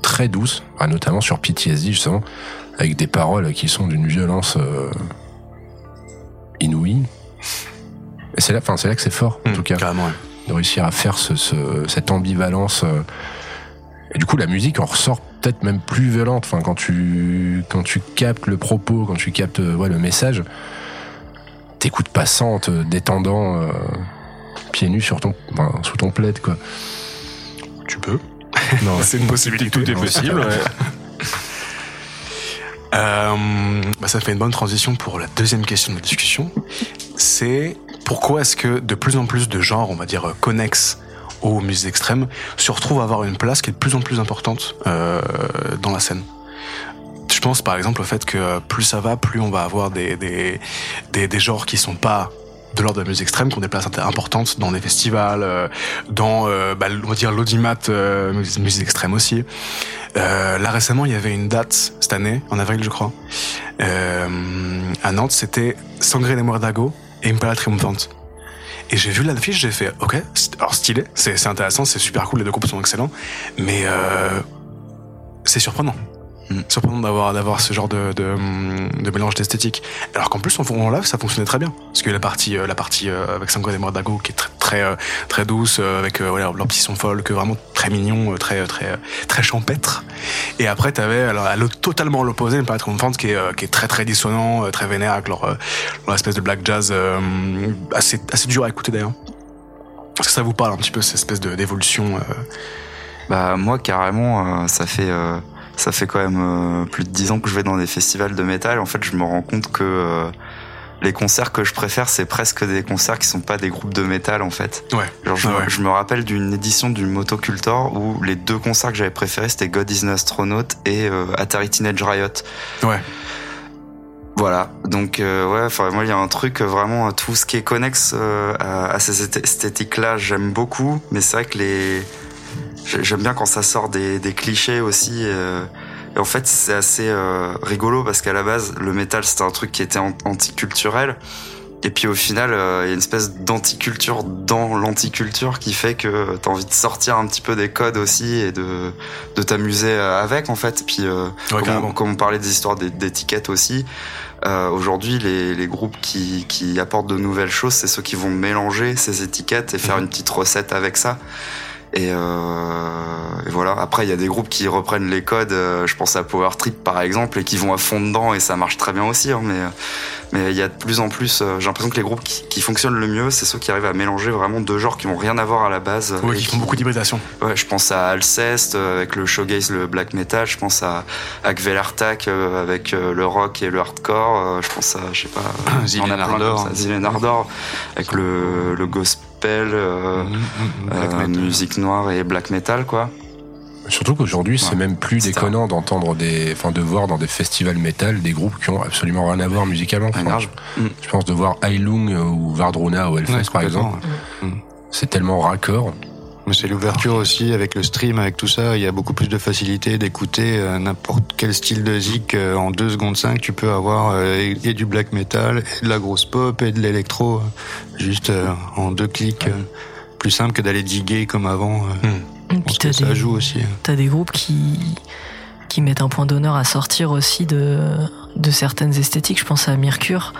très douces, notamment sur P T S D, justement, avec des paroles qui sont d'une violence euh, inouïe. Et c'est là, enfin, c'est là que c'est fort, en mmh, tout cas, carrément, ouais. de réussir à faire ce, ce, cette ambivalence. Euh, et du coup, la musique en ressort peut-être même plus violente. Enfin, quand tu, quand tu captes le propos, quand tu captes ouais, le message. T'écoutes passante, détendant, euh, pieds nus sur ton, ben, sous ton plaid, quoi. Tu peux. Non, c'est une possibilité. Tout est possible. Ouais. euh, bah, ça fait une bonne transition pour la deuxième question de la discussion. C'est pourquoi est-ce que de plus en plus de genres, on va dire connexes aux musiques extrêmes, se retrouvent à avoir une place qui est de plus en plus importante euh, dans la scène. je pense par exemple au fait que plus ça va, plus on va avoir des, des, des, des genres qui sont pas de l'ordre de la musique extrême, qui ont des places importantes dans des festivals, euh, dans euh, bah, on va dire l'audimat euh, musique extrême aussi. Euh, là récemment, il y avait une date cette année, en avril je crois, euh, à Nantes, c'était Sangre de Muerdago et Impala Triomphante. Et j'ai vu l'affiche, j'ai fait ok, alors stylé, c'est, c'est intéressant, c'est super cool, les deux groupes sont excellents, mais euh, c'est surprenant. Mmh. Surprenant d'avoir, d'avoir ce genre de, de, de mélange d'esthétique. Alors qu'en plus, en, en live, ça fonctionnait très bien. Parce que la partie, euh, la partie euh, avec Sangre de Muerdago, qui est très, très, euh, très douce, euh, avec euh, ouais, leur petit son folk, vraiment très mignon, euh, très, très, euh, très champêtre. Et après, t'avais alors, à l'autre, totalement l'opposé, une palette confante qui est, euh, qui est très, très dissonant, euh, très vénère, avec leur, euh, leur espèce de black jazz, euh, assez, assez dur à écouter d'ailleurs. Est-ce que ça vous parle un petit peu, cette espèce de, d'évolution euh... Bah, moi, carrément, euh, ça fait. Euh... Ça fait quand même euh, plus de dix ans que je vais dans des festivals de métal. En fait, je me rends compte que euh, les concerts que je préfère, c'est presque des concerts qui sont pas des groupes de métal, en fait. Ouais. Genre, je, ah ouais. je me rappelle d'une édition du Motocultor où les deux concerts que j'avais préférés, c'était God is an Astronaut et euh, Atari Teenage Riot. Ouais. Voilà. Donc, euh, ouais, enfin, moi, il y a un truc, vraiment, tout ce qui est connexe euh, à, à ces esthétiques-là, j'aime beaucoup. Mais c'est vrai que les... J'aime bien quand ça sort des, des clichés aussi. Euh, et en fait, c'est assez euh, rigolo parce qu'à la base, le métal, c'était un truc qui était anticulturel. Et puis au final, il euh, y a une espèce d'anticulture dans l'anticulture qui fait que t'as envie de sortir un petit peu des codes aussi et de, de t'amuser avec, en fait. Puis, euh, ouais, comme, on, comme on parlait des histoires d'étiquettes aussi, euh, aujourd'hui, les, les groupes qui, qui apportent de nouvelles choses, c'est ceux qui vont mélanger ces étiquettes et faire mmh. une petite recette avec ça. Et, euh, et voilà. Après, il y a des groupes qui reprennent les codes. Euh, je pense à Power Trip, par exemple, et qui vont à fond dedans, et ça marche très bien aussi. Hein, mais mais il y a de plus en plus. Euh, j'ai l'impression que les groupes qui, qui fonctionnent le mieux, c'est ceux qui arrivent à mélanger vraiment deux genres qui n'ont rien à voir à la base. Oui, qui font beaucoup d'hybridation. Ouais, je pense à Alceste avec le shoegaze, le black metal. Je pense à Akvelartak avec le rock et le hardcore. Je pense à, je sais pas, Zilén Ardor, Zilén Ardor avec le le gospel. Euh, euh, musique noire et black metal, quoi. Surtout qu'aujourd'hui, ouais. c'est même plus c'est déconnant un... d'entendre des, enfin, de voir dans des festivals métal des groupes qui ont absolument rien à voir musicalement. Enfin, je, je pense de voir Heilung ou Vardruna au Hellfest, ouais, par exemple. Ouais. C'est tellement raccord. Mais c'est l'ouverture aussi avec le stream, avec tout ça. Il y a beaucoup plus de facilité d'écouter n'importe quel style de zik en deux secondes cinq. Tu peux avoir et du black metal, et de la grosse pop, et de l'électro. Juste en deux clics. Plus simple que d'aller diguer comme avant. Mmh. Je pense que ça des, joue aussi. T'as des groupes qui, qui mettent un point d'honneur à sortir aussi de, de certaines esthétiques. Je pense à Mercure.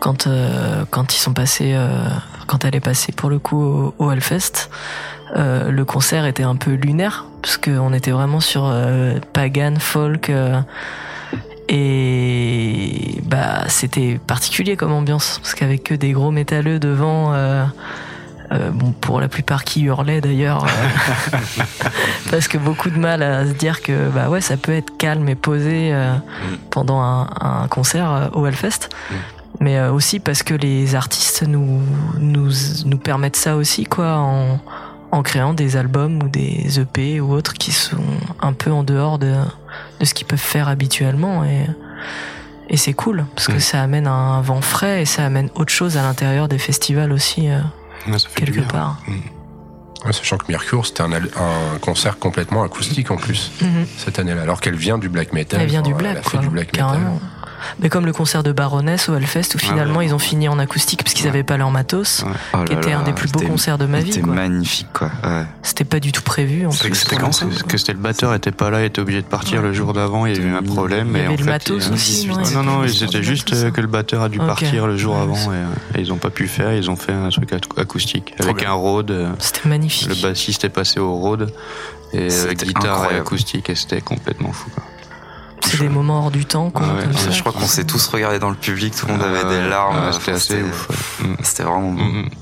Quand, euh, quand ils sont passés, euh, quand elle est passée pour le coup au, au Hellfest, euh, le concert était un peu lunaire parce qu'on était vraiment sur euh, pagan, folk euh, et bah c'était particulier comme ambiance parce qu'avec que des gros métalleux devant. Euh, Euh, bon, pour la plupart qui hurlaient d'ailleurs, euh, parce que beaucoup de mal à se dire que bah ouais, ça peut être calme et posé euh, pendant un, un concert euh, au Hellfest, mm. mais euh, aussi parce que les artistes nous nous nous permettent ça aussi, quoi, en en créant des albums ou des E P ou autres qui sont un peu en dehors de de ce qu'ils peuvent faire habituellement et et c'est cool parce mm. que ça amène un vent frais et ça amène autre chose à l'intérieur des festivals aussi. Euh, Ouais, ça fait quelque part. Mmh. Ouais, sachant que Mercure, c'était un, un concert complètement acoustique en plus, mmh. cette année-là, alors qu'elle vient du black metal. Elle vient du black, elle a fait quoi, du black metal. Mais comme le concert de Baroness au Hellfest, où finalement ah ouais. ils ont fini en acoustique parce qu'ils n'avaient ouais. pas leur matos, ouais. oh qui était là, un des plus beaux concerts de ma vie. C'était quoi. Magnifique, quoi. Ouais. C'était pas du tout prévu. En c'est plus, c'était quand c'est que c'était le batteur était pas là, il était obligé de partir ouais. le jour d'avant, il y a eu un problème. Il y avait et en le fait, matos aussi. Non, non, non, c'était juste que le batteur a dû okay. partir le jour ouais, avant et, et ils n'ont pas pu faire, ils ont fait un truc acoustique avec un Rhodes. C'était magnifique. Le bassiste est passé au Rhodes et guitare et acoustique et c'était complètement fou, quoi. C'est des moments hors du temps. Quoi, ah ouais. ça, je crois qu'on s'est tous regardés dans le public, tout le monde euh, avait des larmes. Euh, c'était assez c'était, ouf. Ouais. C'était vraiment mm-hmm.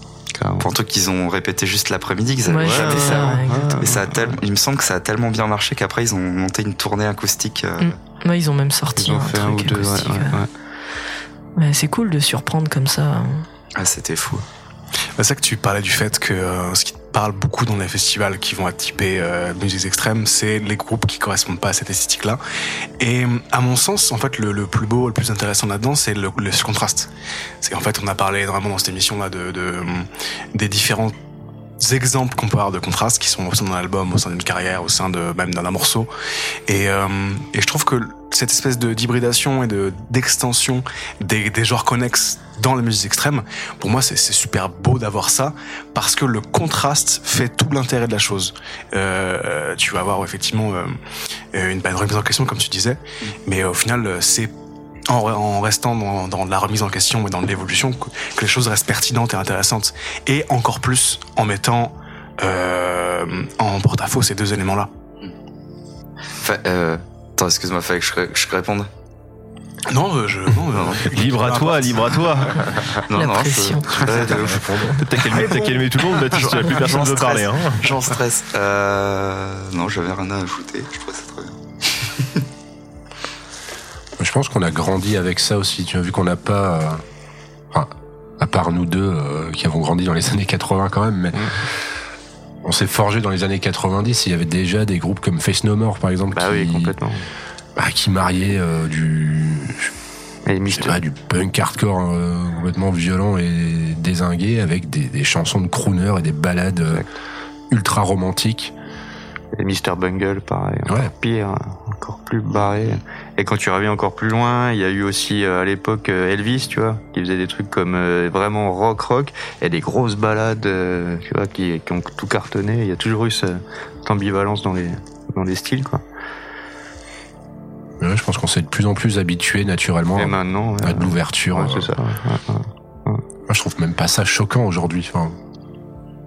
bon. Pour un truc qu'ils ont répété juste l'après-midi, qu'ils avaient ouais, jamais ouais, ça. Ouais, mais ça a tel... il me semble que ça a tellement bien marché qu'après ils ont monté une tournée acoustique. Euh... Mm. Ouais, ils ont même sorti ils ont un fait truc un ou deux, acoustique. Ouais, ouais, ouais. Mais c'est cool de surprendre comme ça. Hein. Ah, c'était fou. C'est ça que tu parlais du fait que euh, ce qui parle beaucoup dans les festivals qui vont attiper euh, musique extrême, c'est les groupes qui correspondent pas à cette esthétique-là. Et à mon sens, en fait, le, le plus beau, le plus intéressant là-dedans, c'est le, le ce contraste. C'est qu'en fait, on a parlé vraiment dans cette émission-là de, de des différents exemples qu'on peut avoir de contrastes qui sont au sein d'un album, au sein d'une carrière, au sein de même d'un morceau. Et, euh, et je trouve que cette espèce de d'hybridation et de d'extension des, des genres connexes dans la musique extrême, pour moi c'est, c'est super beau d'avoir ça, parce que le contraste fait tout l'intérêt de la chose. Euh, tu vas avoir effectivement euh, une, une remise en question comme tu disais, mm. mais au final c'est en, en restant dans, dans la remise en question et dans l'évolution que, que les choses restent pertinentes et intéressantes, et encore plus en mettant euh, en porte-à-faux ces deux éléments là. Enfin, euh... Attends, excuse-moi, fallait que je, je réponde. Non, je. Non, non. Libre à toi, libre à toi. Non, la non, pression. Je, je, je, je t'as, calmé, t'as calmé tout le monde, Baptiste, plus personne veut parler. Hein. J'en stresse. Euh, non, j'avais rien à ajouter, je trouvais ça très bien. Je pense qu'on a grandi avec ça aussi, tu vois, vu qu'on n'a pas. Euh, enfin, à part nous deux euh, qui avons grandi dans les années quatre-vingts quand même, mais. Mm. On s'est forgé dans les années quatre-vingt-dix, il y avait déjà des groupes comme Face No More par exemple, bah qui, oui, complètement. Bah, qui mariaient euh, du, je sais pas, du punk hardcore euh, complètement violent et dézingué avec des, des chansons de crooner et des ballades euh, ultra romantiques. Et Mister Bungle, pareil, encore ouais. pire, encore plus barré. Et quand tu reviens encore plus loin, il y a eu aussi à l'époque Elvis, tu vois, qui faisait des trucs comme euh, vraiment rock-rock, et des grosses balades, euh, tu vois, qui, qui ont tout cartonné. Il y a toujours eu cette ambivalence dans les, dans les styles, quoi. Ouais, je pense qu'on s'est de plus en plus habitué naturellement et maintenant, à, ouais, à de l'ouverture. Ouais, c'est euh, ça. Ouais, ouais, ouais. Moi, je trouve même pas ça choquant aujourd'hui. Enfin,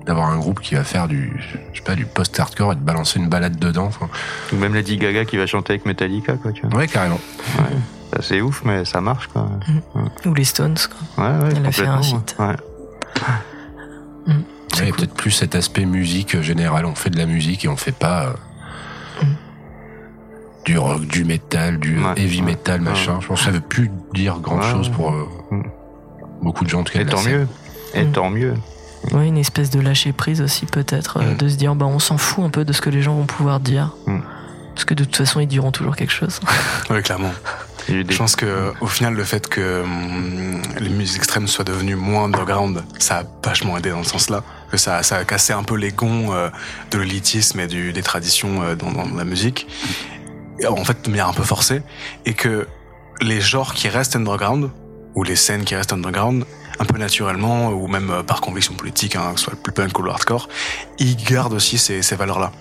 d'avoir un groupe qui va faire du, je sais pas, du post-hardcore et de balancer une balade dedans. Fin. Ou même Lady Gaga qui va chanter avec Metallica, quoi, tu vois. Ouais, carrément. Ouais. Ça, c'est ouf, mais ça marche, quoi. Mmh. Ouais. Ou les Stones, quoi. Ouais, ouais. Elle a fait un feat. Ouais. Mmh. Ouais, cool. Il y a peut-être plus cet aspect musique général. On fait de la musique et on fait pas euh, mmh. du rock, du métal, du ouais, heavy ouais, metal, ouais, machin. Ouais. Je pense que ça veut plus dire grand-chose ouais, pour euh, mmh. beaucoup de gens, en tout cas. Et tant mieux. Mmh. Et tant mieux. Oui, une espèce de lâcher prise aussi peut-être, mmh. de se dire bah on s'en fout un peu de ce que les gens vont pouvoir dire, mmh. parce que de toute façon ils diront toujours quelque chose. Oui, clairement. Je pense que au final le fait que hum, les musiques extrêmes soient devenues moins underground, ça a vachement aidé dans le sens là, que ça, ça a cassé un peu les gonds euh, de l'élitisme et du, des traditions euh, dans, dans la musique, et, en fait de manière un peu forcée, et que les genres qui restent underground ou les scènes qui restent underground un peu naturellement, ou même par conviction politique, hein, que ce soit le punk ou le hardcore, ils gardent aussi ces, ces valeurs-là.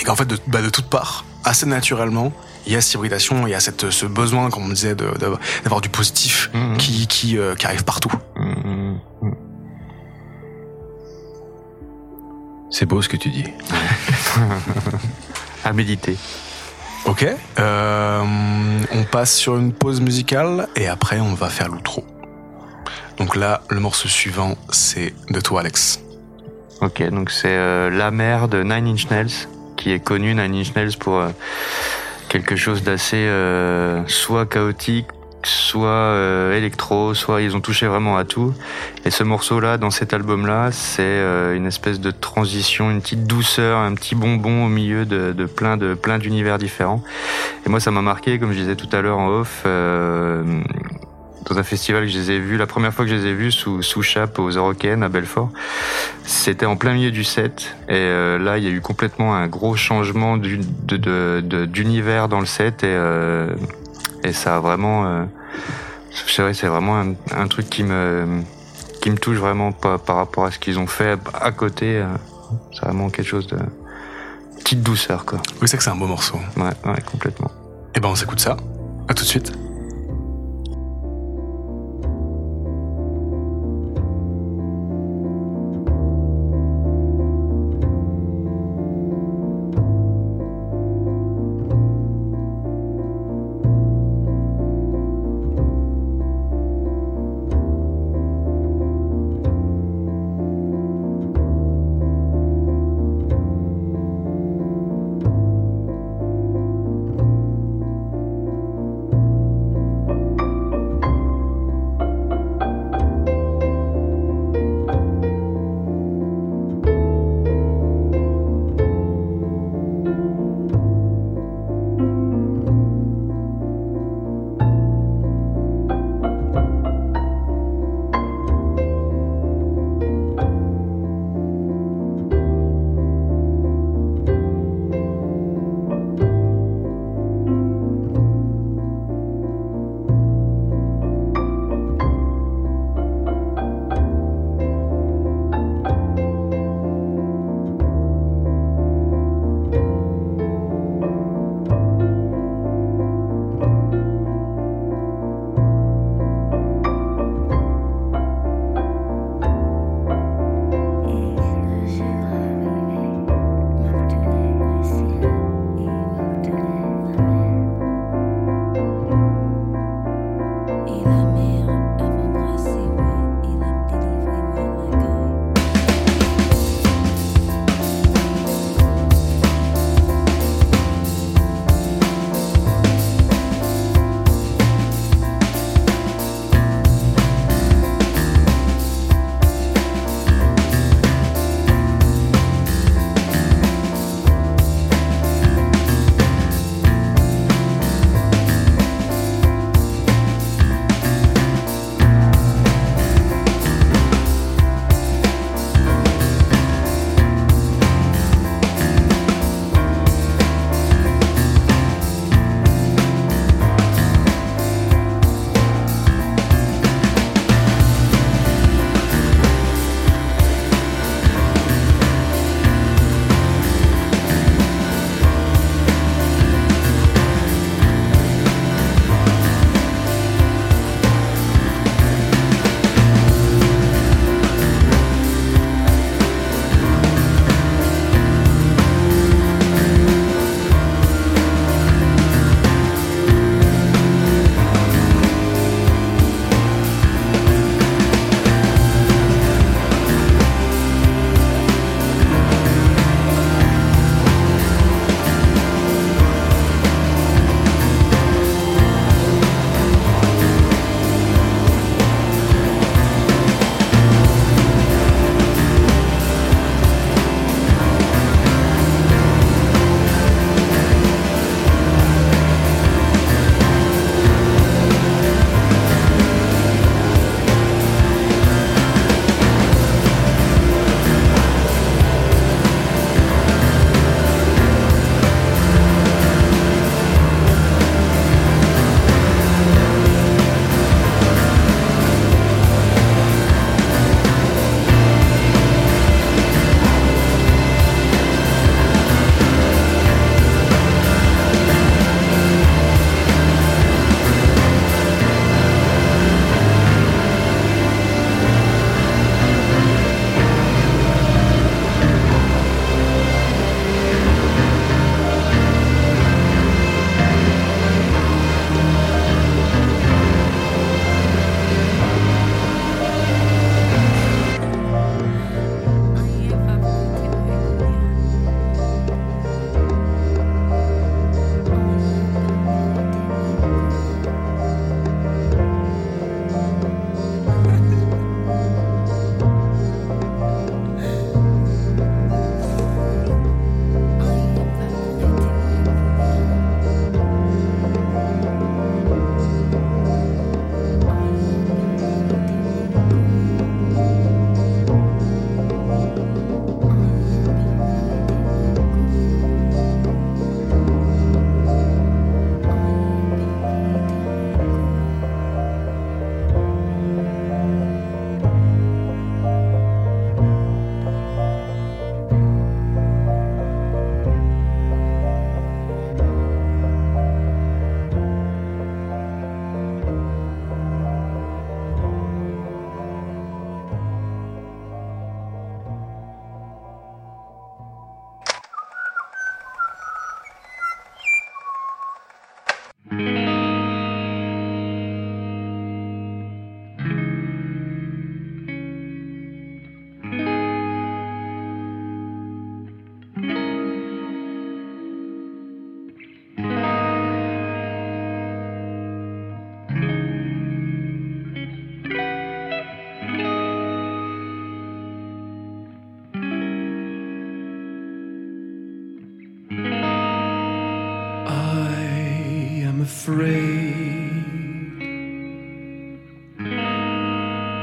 Et qu'en fait, de, bah de toutes parts, assez naturellement, il y a cette hybridation, il y a cette, ce besoin, comme on disait, de, de, d'avoir du positif mmh. qui, qui, euh, qui arrive partout. Mmh. C'est beau ce que tu dis. À méditer. Ok. Euh, on passe sur une pause musicale, et après on va faire l'outro. Donc là, le morceau suivant, c'est de toi, Alex. Ok, donc c'est euh, La Mère de Nine Inch Nails, qui est connu, Nine Inch Nails, pour euh, quelque chose d'assez euh, soit chaotique, soit euh, électro, soit ils ont touché vraiment à tout. Et ce morceau-là, dans cet album-là, c'est euh, une espèce de transition, une petite douceur, un petit bonbon au milieu de, de plein de plein d'univers différents. Et moi, ça m'a marqué, comme je disais tout à l'heure en off. Euh, Dans un festival que je les ai vus, la première fois que je les ai vus sous, sous chape aux Eurocaines à Belfort, c'était en plein milieu du set. Et euh, là, il y a eu complètement un gros changement du, de, de, de, d'univers dans le set. Et, euh, et ça a vraiment. Euh, c'est vrai, c'est vraiment un, un truc qui me, qui me touche vraiment par, par rapport à ce qu'ils ont fait à côté. Euh, c'est vraiment quelque chose de. Petite douceur, quoi. Oui, c'est que c'est un beau morceau. Ouais, ouais, complètement. Et ben, on s'écoute ça. À tout de suite.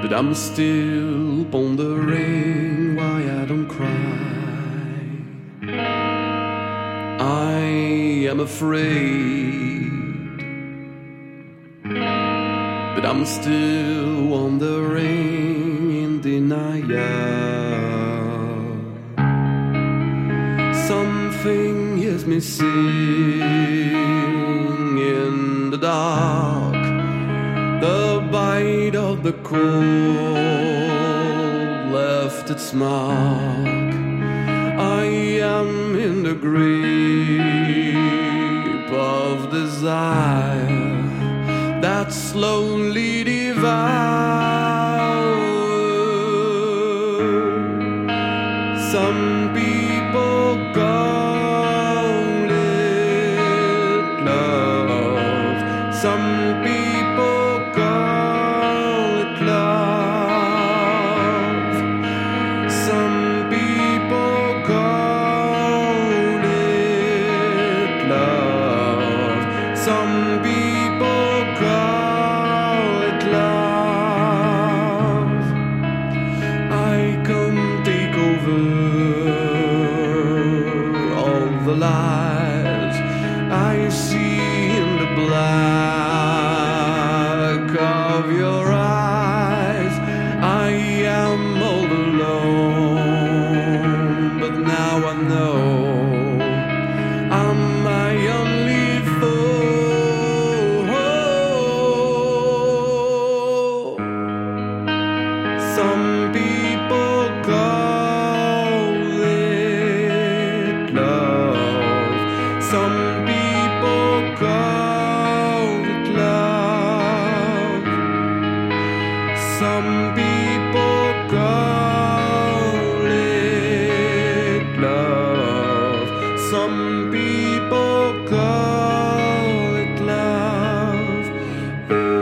That I'm still pondering why I don't cry. I am afraid that I'm still wandering in denial. Something hears me sing in the dark. The bite of the cold left its mark. I am in the grip of desire that that slowly devour. Some people call it love. Some people call it love. Some people call it love. Some people call it love. I come take over all the lies I see in the black of your eyes. I am all alone, but now I know I'm my only foe. Some people call it love. Some people call it love. Some people call it love. Some people call it I'm not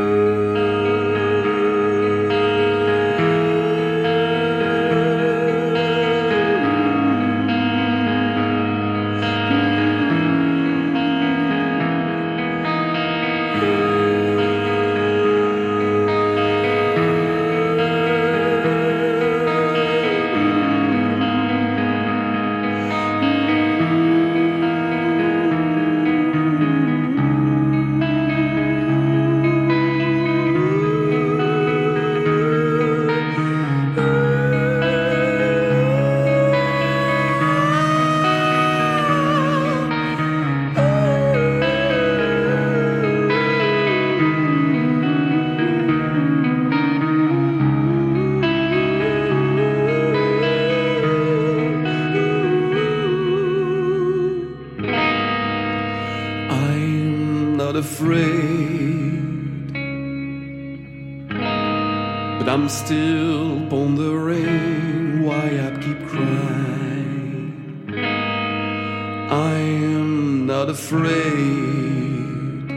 afraid, but I'm still pondering why I keep crying. I'm not afraid,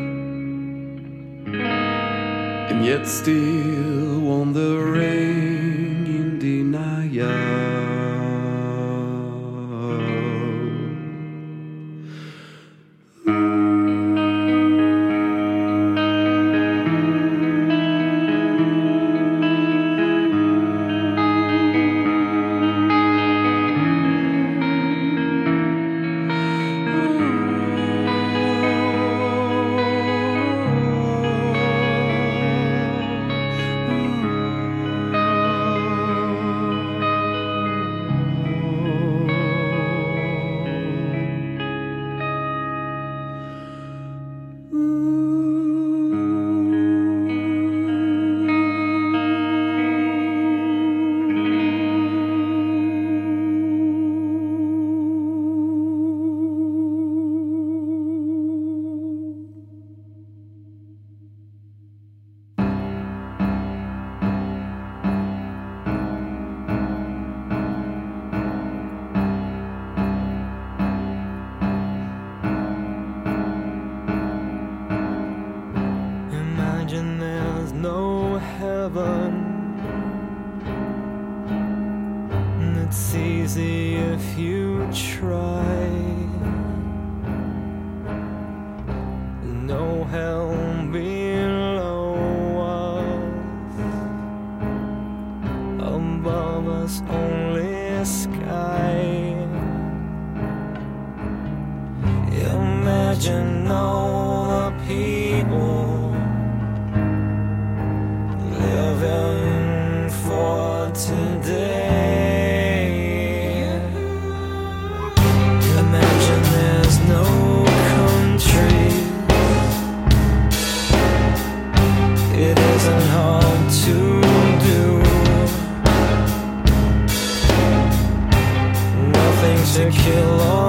and yet still wandering in denial. Imagine there's no heaven, and it's easy if you try. No hell below us, above us only sky. Imagine all the people living for today. Imagine there's no country. It isn't hard to do. Nothing to kill or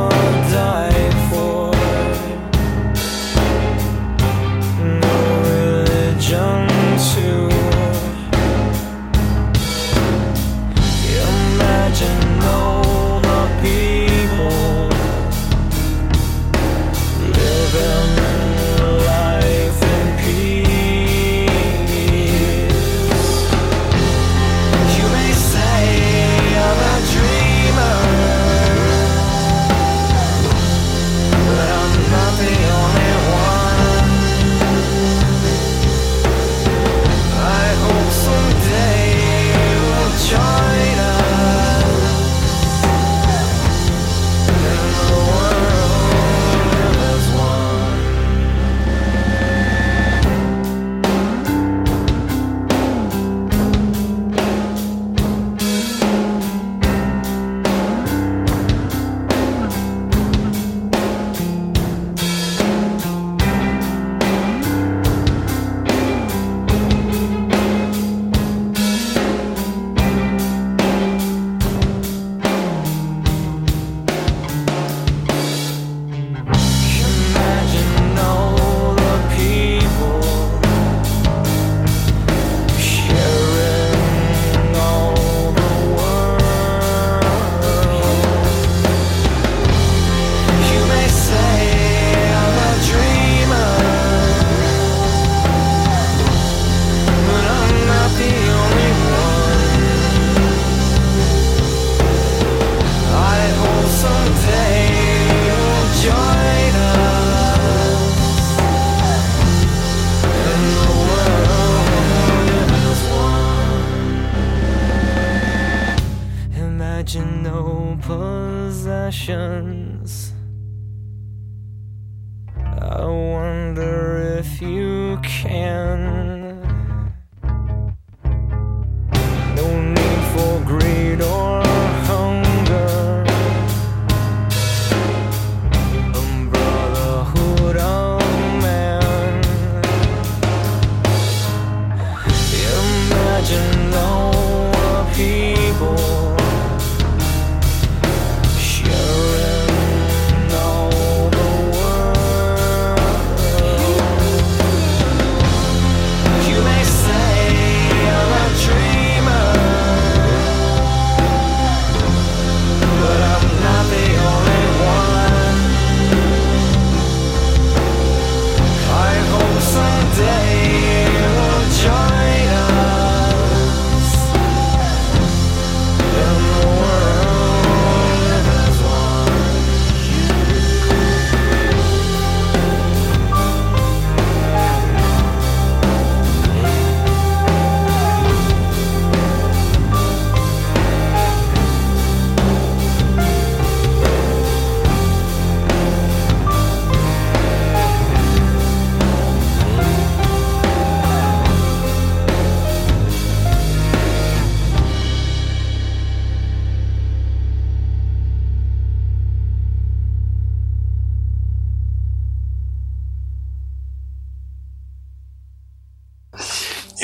die for. No religion. emotions. I wonder if you can. No need for greed or hunger. The brotherhood of man. Imagine no people.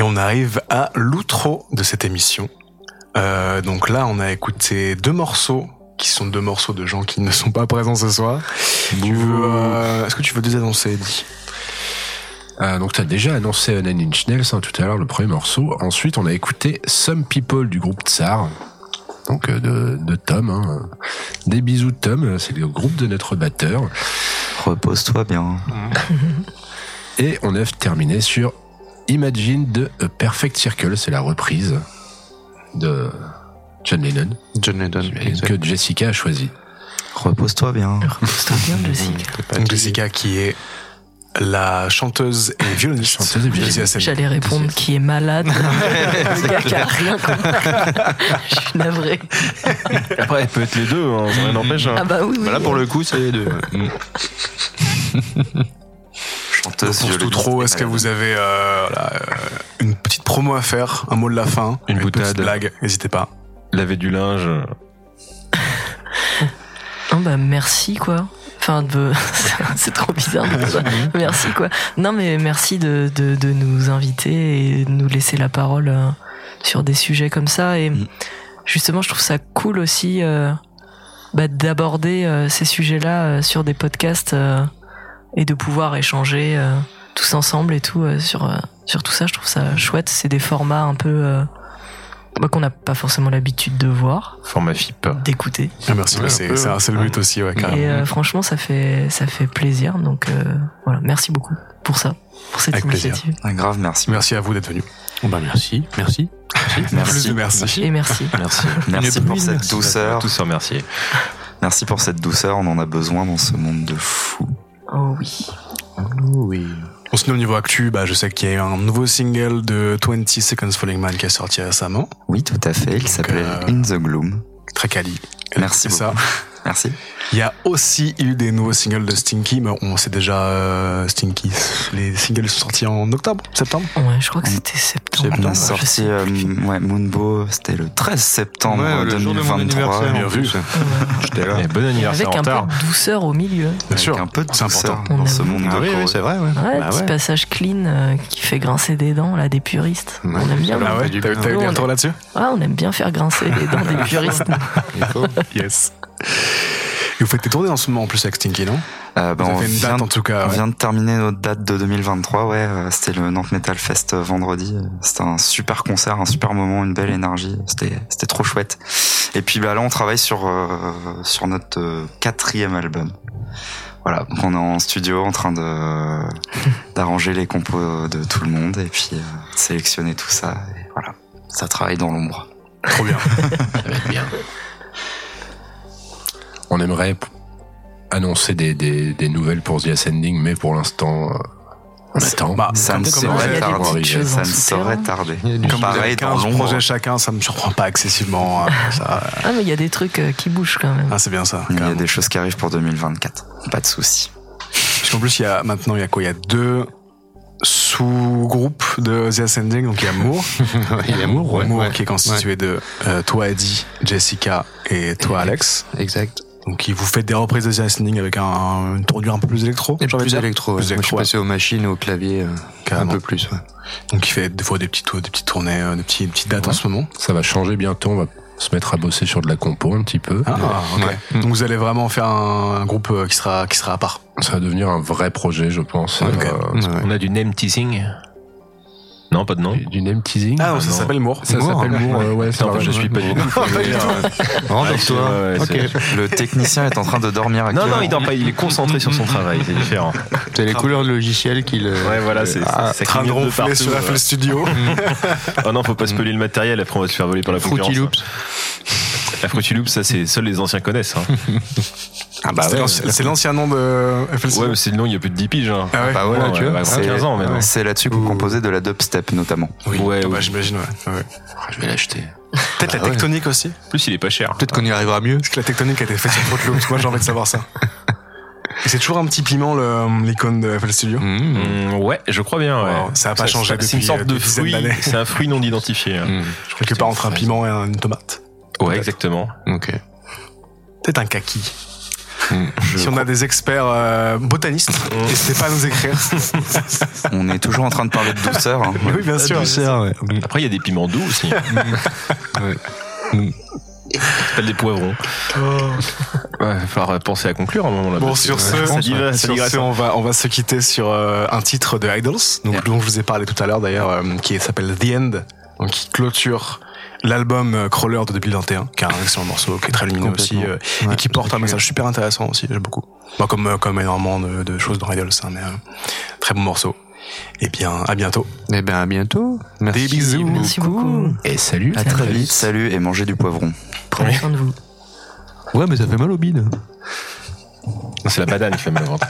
On arrive à l'outro de cette émission. Euh, donc là, on a écouté deux morceaux qui sont deux morceaux de gens qui ne sont pas présents ce soir. Tu veux, euh, est-ce que tu veux les annoncer, Eddie ? Euh, donc, tu as déjà annoncé Nine Inch Nails hein, tout à l'heure, le premier morceau. Ensuite, on a écouté Some People du groupe Tsar, donc euh, de, de Tom. Hein. Des bisous, Tom, c'est le groupe de notre batteur. Repose-toi bien. Et on a terminé sur Imagine de A Perfect Circle, c'est la reprise de John Lennon. John Lennon, que Jessica a choisi. Repose-toi bien. Repose-toi bien, Jessica. Donc Jessica qui est la chanteuse et violoniste. Chanteuse et violoniste. J'allais répondre qui est malade. Le gars qui a rien compris. Je suis navré. Après, elle peut être les deux, hein, ça n'empêche. Hein. Ah bah oui, oui. Bah là, pour le coup, c'est les deux. Chanteuse, pour tout trop, est-ce que vous avez euh, voilà, une petite promo à faire, un mot de la fin, une, une petite blague, n'hésitez pas. Laver du linge. Non bah merci quoi. Enfin de... c'est trop bizarre. De ça. Merci quoi. Non mais merci de, de de nous inviter et de nous laisser la parole euh, sur des sujets comme ça et mm. justement je trouve ça cool aussi euh, bah, d'aborder euh, ces sujets-là euh, sur des podcasts. Euh, et de pouvoir échanger euh, tous ensemble et tout euh, sur euh, sur tout ça, je trouve ça chouette. C'est des formats un peu euh, bah, qu'on n'a pas forcément l'habitude de voir, format F I P, d'écouter. Ah, merci, ouais, c'est, peu, c'est, ouais. c'est le but aussi, ouais. Carrément. Et euh, franchement, ça fait ça fait plaisir. Donc euh, voilà, merci beaucoup pour ça, pour cette Avec initiative. Un ah, grave merci. Merci à vous d'être venus. Oh, bah merci, merci. Merci. Merci. Merci. Et merci. Merci. Merci pour cette merci. douceur. Tous remercier. Merci pour cette douceur. On en a besoin dans ce monde de fou. Oh oui. Oh oui. Bon, sinon, au niveau actu, bah, je sais qu'il y a eu un nouveau single de twenty seconds falling man qui est sorti récemment. Oui, tout à fait. Il Donc, s'appelait euh, In the Gloom. Très quali. Merci beaucoup. Ça. Merci. Il y a aussi eu des nouveaux singles de Stinky, mais on sait déjà euh, Stinky. Les singles sont sortis en octobre, septembre. Ouais, je crois que c'était septembre. On a sorti euh, ouais, Moonbo, c'était le treize septembre ouais, le deux mille vingt-trois. Bon bien vu. J'étais là. Et bon anniversaire. Avec un peu de douceur au milieu. Bien Avec sûr. Un peu de douceur dans ce monde ah de oui, oui, c'est vrai. Ouais. Ouais, bah petit ouais. passage clean euh, qui fait grincer des dents là des puristes. Ouais. On aime bien. Ah ouais, t'as eu un tour là-dessus ? Ouais, on aime bien faire grincer les dents des puristes. Yes. Et vous faites des tournées en ce moment en plus avec Stinky, non ? euh, bah, On, fait une date, de, en tout cas, on ouais. vient de terminer notre date de deux mille vingt-trois, ouais, c'était le Nantes Metal Fest vendredi. C'était un super concert, un super moment, une belle énergie, c'était, c'était trop chouette. Et puis bah, là on travaille sur, euh, sur notre euh, quatrième album. Voilà, donc on est en studio en train de, d'arranger les compos de tout le monde et puis euh, sélectionner tout ça. Et voilà, ça travaille dans l'ombre. Trop bien. Ça va être bien. On aimerait annoncer des, des, des nouvelles pour The Ascending, mais pour l'instant, Attends, bah, ça ne saurait tarder. Ça ne saurait tarder. Comme pareil, dans un projet chacun, ça ne me surprend pas excessivement. Ça... Ah, mais il y a des trucs qui bougent quand même. Ah, c'est bien ça. Il y a des choses qui arrivent pour deux mille vingt-quatre. Pas de souci. Parce qu'en plus, il y a maintenant, il y a quoi ? Il y a deux sous-groupes de The Ascending. Donc il y a Mør. Il y a Mør, ouais. Mør ouais. qui est constitué ouais. de euh, toi, Eddie, Jessica et toi, Alex. Exact. Donc vous faites des reprises de The Ascending avec un, une tournure un peu plus électro. Et plus électro. Plus ouais. électro. Moi, je suis passé aux machines, aux claviers, euh, un peu plus. Ouais. Donc il fait des fois des petites, des petites tournées, euh, des petites, des petites dates ouais. en ce moment. Ça va changer bientôt. On va se mettre à bosser sur de la compo un petit peu. Ah, ouais. okay. ouais. Donc vous allez vraiment faire un, un groupe qui sera, qui sera à part. Ça va devenir un vrai projet, je pense. Okay. Euh, ouais. On a du name teasing. Non, pas de nom. Du name teasing. Ah, non, ça non. s'appelle Mør. Ça Mør, s'appelle Mør. Ouais, ouais c'est non, je suis pas du tout. Rendors-toi. Le technicien est en train de dormir. À non, non, il dort pas. Il est concentré sur son travail. C'est différent. C'est les couleurs de logiciel qui le. Ouais, voilà. C'est train de ronfler sur le studio. Oh non, faut pas spoiler le matériel. Après, on va se faire voler par la concurrence. Fruity Loops. La Fruity Loops, ça, c'est seuls les anciens connaissent. Ah bah c'est, ouais, l'ancien, c'est l'ancien nom de F L C. Ouais, mais c'est le nom, il n'y a plus de dix piges. Hein. Ah ouais, bah voilà, ouais, tu vois. Bah, c'est quinze ans maintenant. C'est là-dessus que vous composez de la dubstep notamment. Oui, ouais, bah, oui. j'imagine, ouais. ouais. Je vais l'acheter. Peut-être bah, la tectonique ouais. aussi. En plus, il est pas cher. Peut-être qu'on y arrivera mieux. Parce que la tectonique a été faite sur Protloops. Moi, j'ai envie de savoir ça. Et c'est toujours un petit piment le, l'icône de F L Studio. Mmh, ouais, je crois bien. Ouais. Wow, ça n'a pas ça, changé ça, depuis. C'est une sorte de fruit. C'est un fruit non identifié. Quelque part entre un piment et une tomate. Ouais, exactement. Ok. Peut-être un kaki. Mmh, si on crois. a des experts euh, botanistes, mmh. n'hésitez pas à nous écrire. On est toujours en train de parler de douceur. Hein. Oui, bien sûr. Douceur, ouais. Après, il y a des piments doux aussi. ouais. mmh. C'est pas des poivrons. Oh. Ouais, il va falloir penser à conclure à un moment là. Bon, sur ce, ouais, ça va, ça sur ce on, va, on va se quitter sur euh, un titre de Idles, donc, yeah. dont je vous ai parlé tout à l'heure d'ailleurs, euh, qui s'appelle The End, donc qui clôture l'album Crawler de deux mille vingt et un, qui est un excellent morceau, qui est très lumineux aussi, euh, ouais, et qui porte un message super intéressant aussi, j'aime beaucoup. Moi, comme, comme énormément de, de choses dans Idles, hein, mais euh, très bon morceau. Et bien, à bientôt. Et bien, à bientôt. Merci. Des bisous. Merci beaucoup. Et salut. À très vite. Salut et mangez du poivron. Prenez soin de vous. Ouais, mais ça fait mal aux bides. C'est la banane qui fait mal au ventre.